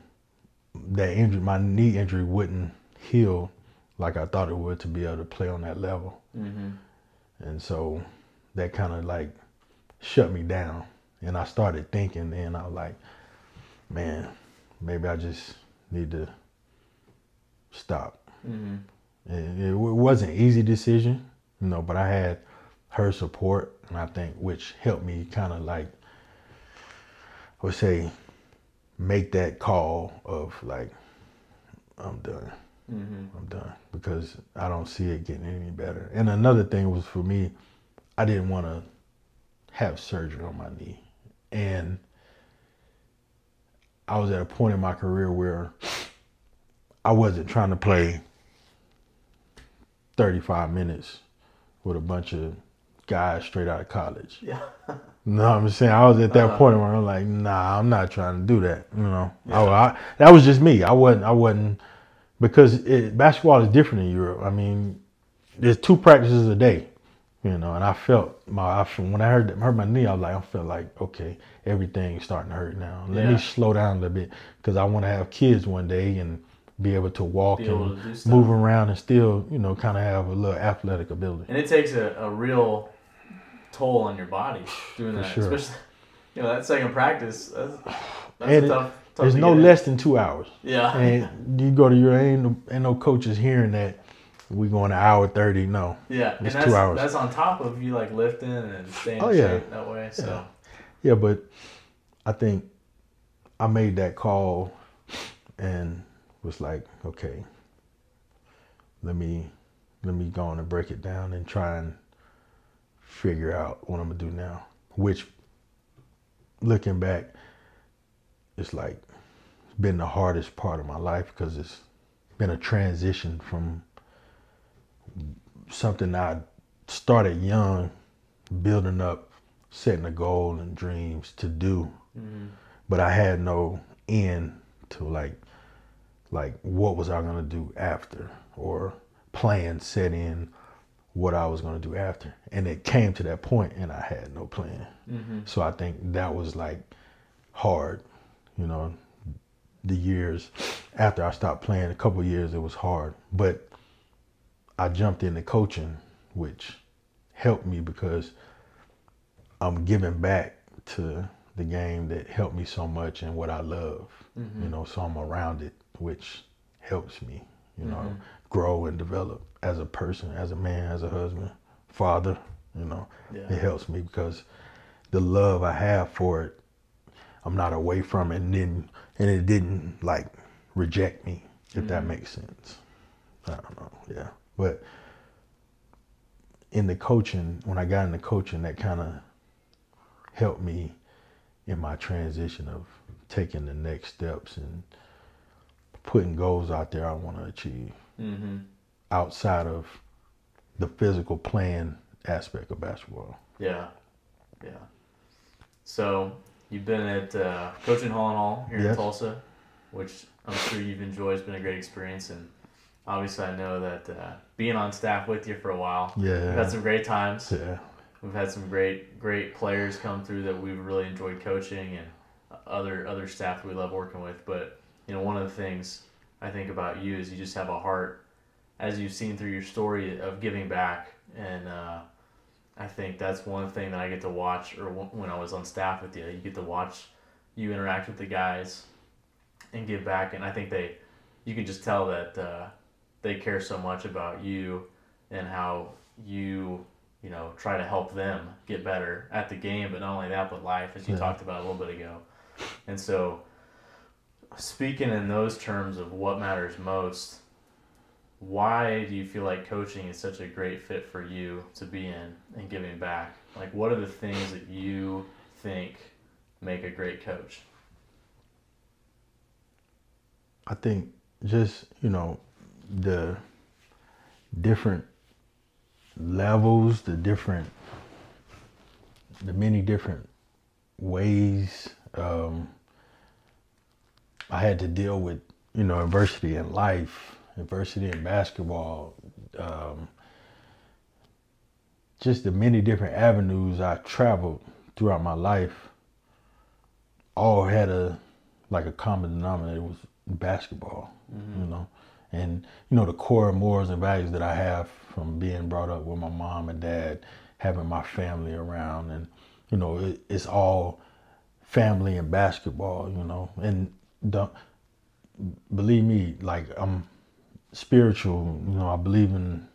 that injury, my knee injury, wouldn't heal like I thought it would to be able to play on that level. Mm-hmm. And so that kind of like shut me down. And I started thinking, and I was like, man, maybe I just need to stop. Mm-hmm. And it wasn't an easy decision, you know, but I had her support, and I think which helped me kind of like, I would say, make that call of like, I'm done. Mm-hmm. I'm done, because I don't see it getting any better. And another thing was, for me, I didn't want to have surgery on my knee, and I was at a point in my career where I wasn't trying to play 35 minutes with a bunch of guys straight out of college. Yeah. No, I'm just saying, I was at that point where I'm like, nah, I'm not trying to do that. You know, yeah. That was just me. I wasn't, because basketball is different in Europe. I mean, there's 2 practices a day, you know, and I felt when I hurt my knee, I felt like, okay, everything's starting to hurt now. Let me slow down a little bit, because I want to have kids one day and be able to walk and move around and still, you know, kind of have a little athletic ability. And it takes a real toll on your body doing that. Sure. Especially, you know, that second practice, that's tough. There's no less than 2 hours. Yeah. And you go to ain't no coaches hearing that. We going an hour 30, no. Yeah, it's 2 hours. That's on top of you like lifting and staying in shape that way. So yeah, but I think I made that call and was like, okay, let me go on and break it down and try and figure out what I'm gonna do now. Which, looking back, it's like it's been the hardest part of my life, because it's been a transition from something I started young, building up, setting a goal and dreams to do. Mm-hmm. But I had no end to like what was I going to do after, or plan set in what I was going to do after. And it came to that point and I had no plan. Mm-hmm. So I think that was like hard, you know, the years after I stopped playing, a couple of years, it was hard, but I jumped into coaching, which helped me, because I'm giving back to the game that helped me so much and what I love, mm-hmm. you know, so I'm around it, which helps me, you know, mm-hmm. grow and develop as a person, as a man, as a husband, father, you know, it helps me, because the love I have for it, I'm not away from it, and it didn't like reject me, if mm-hmm. that makes sense. I don't know, yeah. But in the coaching, when I got into coaching, that kind of helped me in my transition of taking the next steps and putting goals out there I want to achieve, mm-hmm. outside of the physical playing aspect of basketball. Yeah, yeah. So you've been at coaching Hall & Hall here in Tulsa, which I'm sure you've enjoyed. It's been a great experience, and obviously I know that being on staff with you for a while, we've had some great times. Yeah. we've had some great players come through that we've really enjoyed coaching, and other staff we love working with. But you know, one of the things I think about you is you just have a heart, as you've seen through your story, of giving back. And I think that's one thing that I get to watch, or when I was on staff with you, you get to watch you interact with the guys and give back. And I think you can just tell that they care so much about you and how you know, try to help them get better at the game, but not only that, but life, as you talked about a little bit ago. And so, speaking in those terms of what matters most, why do you feel like coaching is such a great fit for you to be in and giving back? Like, what are the things that you think make a great coach? I think just, you know, the different levels, the many different ways I had to deal with, you know, adversity in life, adversity in basketball, just the many different avenues I traveled throughout my life, all had a common denominator, was basketball. Mm-hmm. You know, and you know, the core morals and values that I have from being brought up with my mom and dad, having my family around, and you know, it's all family and basketball, you know. And believe me, like, I'm spiritual, you know, I believe in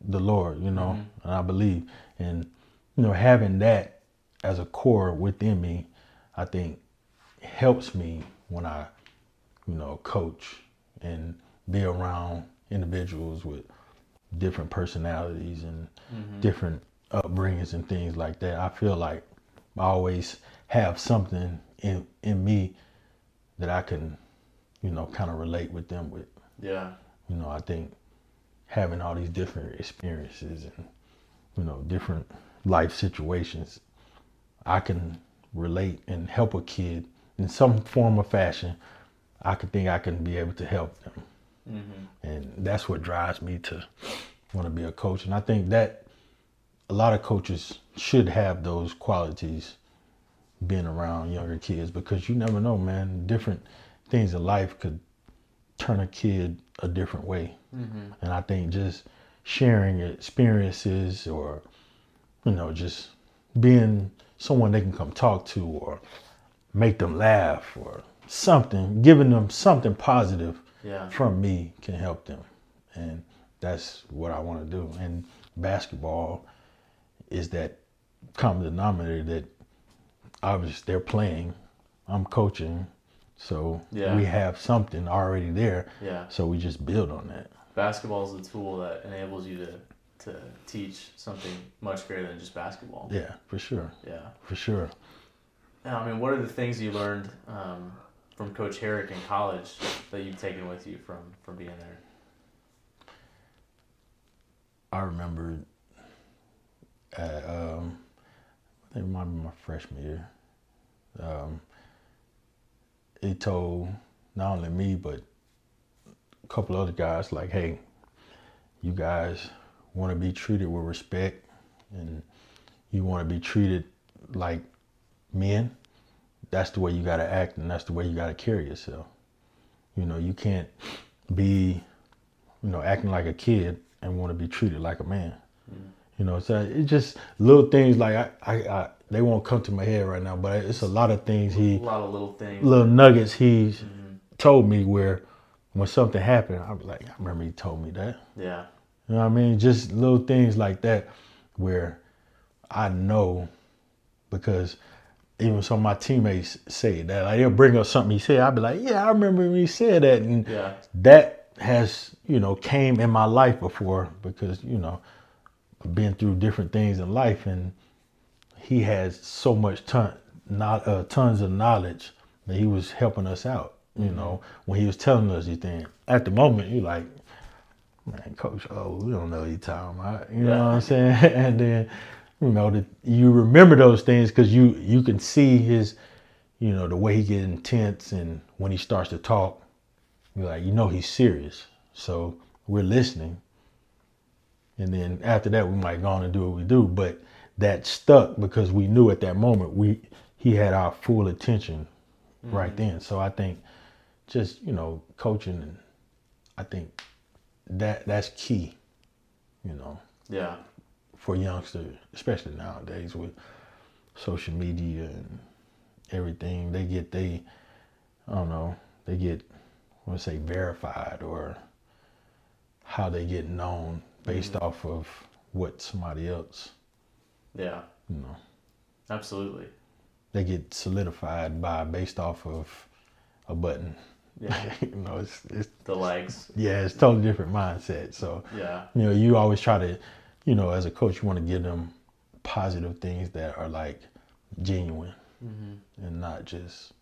the Lord, you know, mm-hmm. and I believe, and you know, having that as a core within me, I think helps me when I, you know, coach and be around individuals with different personalities and mm-hmm. different upbringings and things like that. I feel like I always have something in me that I can, you know, kind of relate with them with. Yeah. You know, I think having all these different experiences and, you know, different life situations, I can relate and help a kid in some form or fashion. I could think I can be able to help them. Mm-hmm. And that's what drives me to want to be a coach. And I think that a lot of coaches should have those qualities, being around younger kids, because you never know, man, different things in life could turn a kid a different way. Mm-hmm. And I think just sharing experiences, or, you know, just being someone they can come talk to, or make them laugh, or something, giving them something positive from me can help them. And that's what I want to do. And basketball is that common denominator that obviously they're playing, I'm coaching, so we have something already there. Yeah. So we just build on that. Basketball is a tool that enables you to teach something much greater than just basketball. Yeah, for sure. Yeah, for sure. Now, I mean, what are the things you learned from Coach Harrick in college that you've taken with you from being there? I remember I think it might be my freshman year. It told not only me, but a couple other guys, like, hey, you guys want to be treated with respect, and you want to be treated like men. That's the way you got to act, and that's the way you got to carry yourself. You know, you can't be, you know, acting like a kid and want to be treated like a man. Mm. You know, so it's just little things like I they won't come to my head right now, but it's a lot of things a lot of little things, little nuggets he told me, where when something happened, I was like, I remember he told me that. Yeah. You know what I mean? Just little things like that, where I know, because even some of my teammates say that, like, they'll bring up something he said, I'll be like, yeah, I remember when he said that. And that has, you know, came in my life before, because, you know, been through different things in life, and he has so much tons of knowledge that he was helping us out, you know, when he was telling us these things. At the moment, you're like, man, Coach, oh, we don't know what he's talking about, you know what I'm saying? And then, you know, you remember those things, because you can see his, you know, the way he gets intense, and when he starts to talk, you're like, you know, he's serious. So we're listening. And then after that, we might go on and do what we do. But that stuck because we knew at that moment he had our full attention right then. So I think just, coaching, and I think that's key, Yeah. For youngsters, especially nowadays with social media and everything, they get verified, or how they get known based off of what somebody else. Yeah. Absolutely. They get solidified based off of a button. Yeah. It's the likes. Yeah, it's a totally different mindset. So yeah. You always try to, as a coach, you want to give them positive things that are genuine and not just,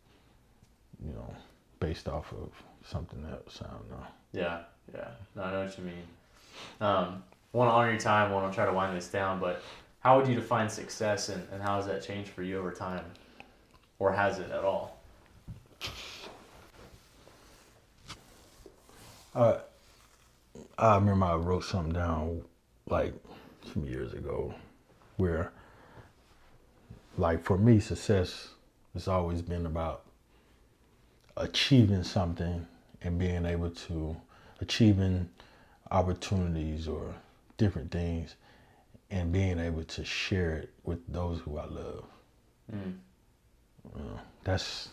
based off of something else. I don't know. Yeah. Yeah. No, I know what you mean. I want to honor your time. I want to try to wind this down, but how would you define success, and how has that changed for you over time, or has it at all? I remember I wrote something down some years ago where for me, success has always been about achieving something and being able to achieving opportunities or different things and being able to share it with those who I love. That's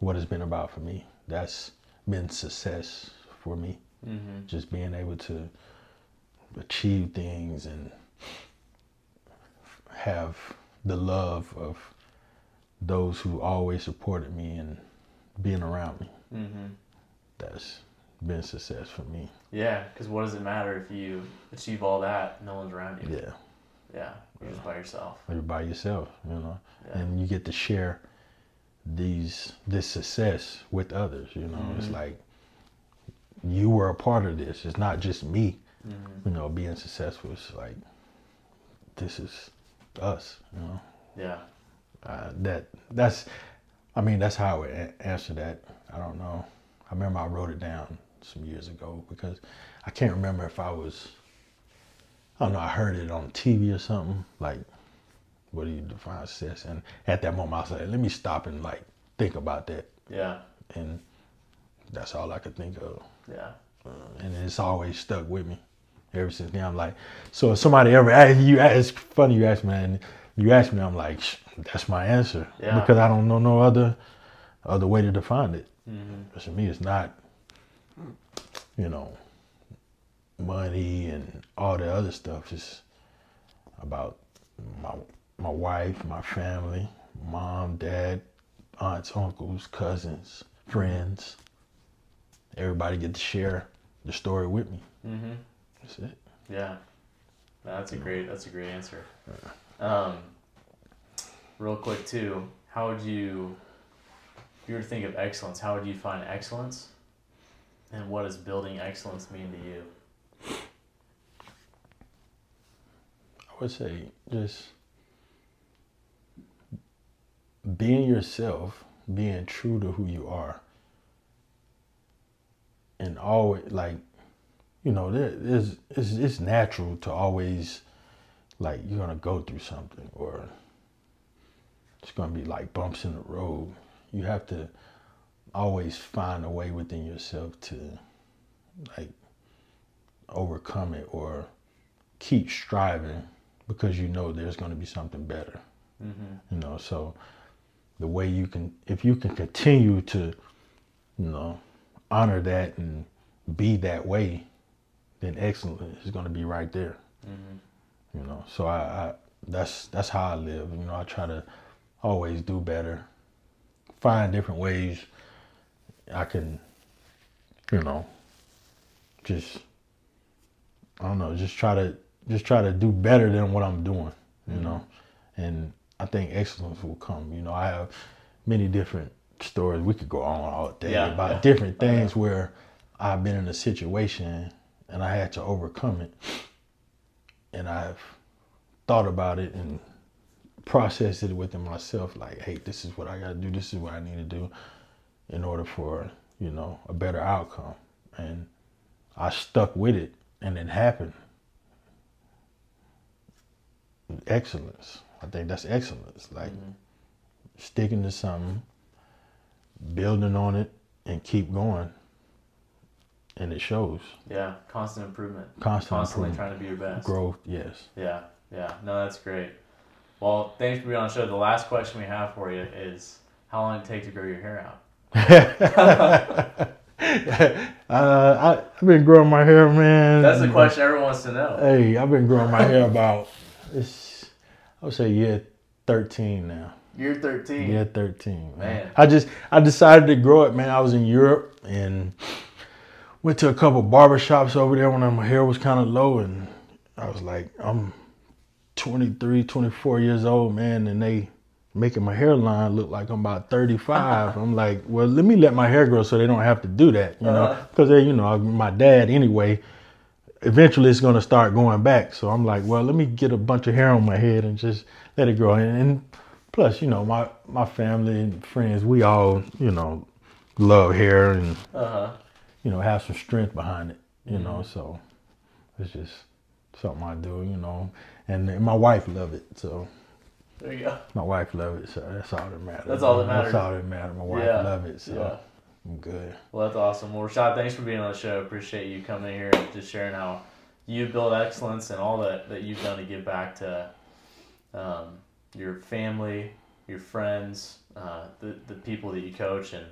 what it's been about for me. That's been success for me. Just being able to achieve things and have the love of those who always supported me and being around me. That's been success for me. Yeah, because what does it matter if you achieve all that, no one's around you? Yeah. Yeah, you're just by yourself. You're by yourself, Yeah. And you get to share this success with others, It's you were a part of this. It's not just me, being successful. It's this is us, Yeah. That's how I would answer that. I don't know. I remember I wrote it down some years ago because I can't remember if I heard it on TV or something. What do you define success? And at that moment, I was let me stop and think about that. Yeah. And that's all I could think of. Yeah. And it's always stuck with me ever since then. I'm so if somebody ever asks you, it's funny you ask me that, and you ask me, I'm that's my answer. Yeah. Because I don't know no other way to define it. But to me, it's not, money and all the other stuff. It's about my wife, my family, mom, dad, aunts, uncles, cousins, friends. Everybody get to share the story with me. That's it. Yeah, that's a great answer. Real quick too, if you were to think of excellence, how would you find excellence? And what does building excellence mean to you? I would say just being yourself, being true to who you are. And always, it's natural to always, you're going to go through something, or it's going to be bumps in the road. You have to always find a way within yourself to overcome it, or keep striving, because there's going to be something better. So the way you can, if you can continue to honor that and be that way, then excellence is going to be right there. So I that's how I live. I try to always do better, find different ways I can, try to do better than what I'm doing, and I think excellence will come. I have many different stories. We could go on all day about different things where I've been in a situation and I had to overcome it, and I've thought about it and process it within myself, hey, this is what I gotta do, this is what I need to do in order for, a better outcome. And I stuck with it, and it happened. excellence. I think that's excellence. Like sticking to something, building on it, and keep going. And it shows. Yeah, constant improvement. Constantly improvement. Trying to be your best. Growth, yes. Yeah, yeah. No, that's great. Well, thanks for being on the show. The last question we have for you is, how long did it take to grow your hair out? I've been growing my hair, man. That's the question everyone wants to know. Hey, I've been growing my hair about, I would say year 13 now. Year 13? Year 13, man. I decided to grow it, man. I was in Europe and went to a couple barbershops over there when my hair was kind of low, and I was like, I'm 23, 24 years old, man, and they making my hairline look like I'm about 35. I'm like, well, let me let my hair grow so they don't have to do that, you know, because they, you know, my dad anyway, eventually it's going to start going back. So I'm like, well, let me get a bunch of hair on my head and just let it grow. And plus, you know, my family and friends, we all, you know, love hair and you know, have some strength behind it, you know, so it's just something I do, you know, and my wife love it, so. There you go. My wife love it, so that's all that matters. That's all that matters. That's all that matters. My wife love it, so I'm good. Well, that's awesome. Well, Rashad, thanks for being on the show. Appreciate you coming here and just sharing how you build excellence and all that you've done to give back to your family, your friends, the people that you coach, and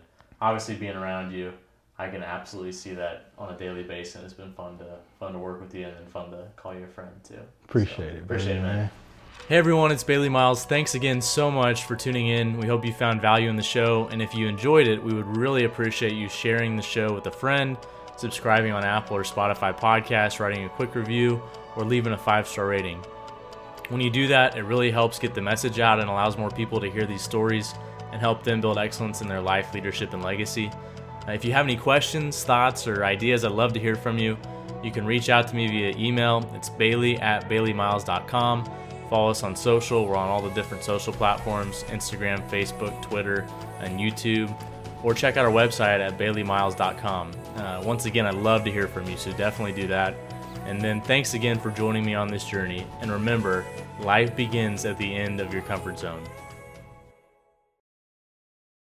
obviously being around you. I can absolutely see that on a daily basis. It's been fun to work with you, and then fun to call you a friend too. Appreciate it, man. Hey everyone, it's Bailey Miles. Thanks again so much for tuning in. We hope you found value in the show, and if you enjoyed it, we would really appreciate you sharing the show with a friend, subscribing on Apple or Spotify podcasts, writing a quick review, or leaving a 5-star rating. When you do that, it really helps get the message out and allows more people to hear these stories and help them build excellence in their life, leadership, and legacy. If you have any questions, thoughts, or ideas, I'd love to hear from you. You can reach out to me via email. It's bailey@baileymiles.com. Follow us on social. We're on all the different social platforms, Instagram, Facebook, Twitter, and YouTube. Or check out our website at baileymiles.com. Once again, I'd love to hear from you, so definitely do that. And then thanks again for joining me on this journey. And remember, life begins at the end of your comfort zone.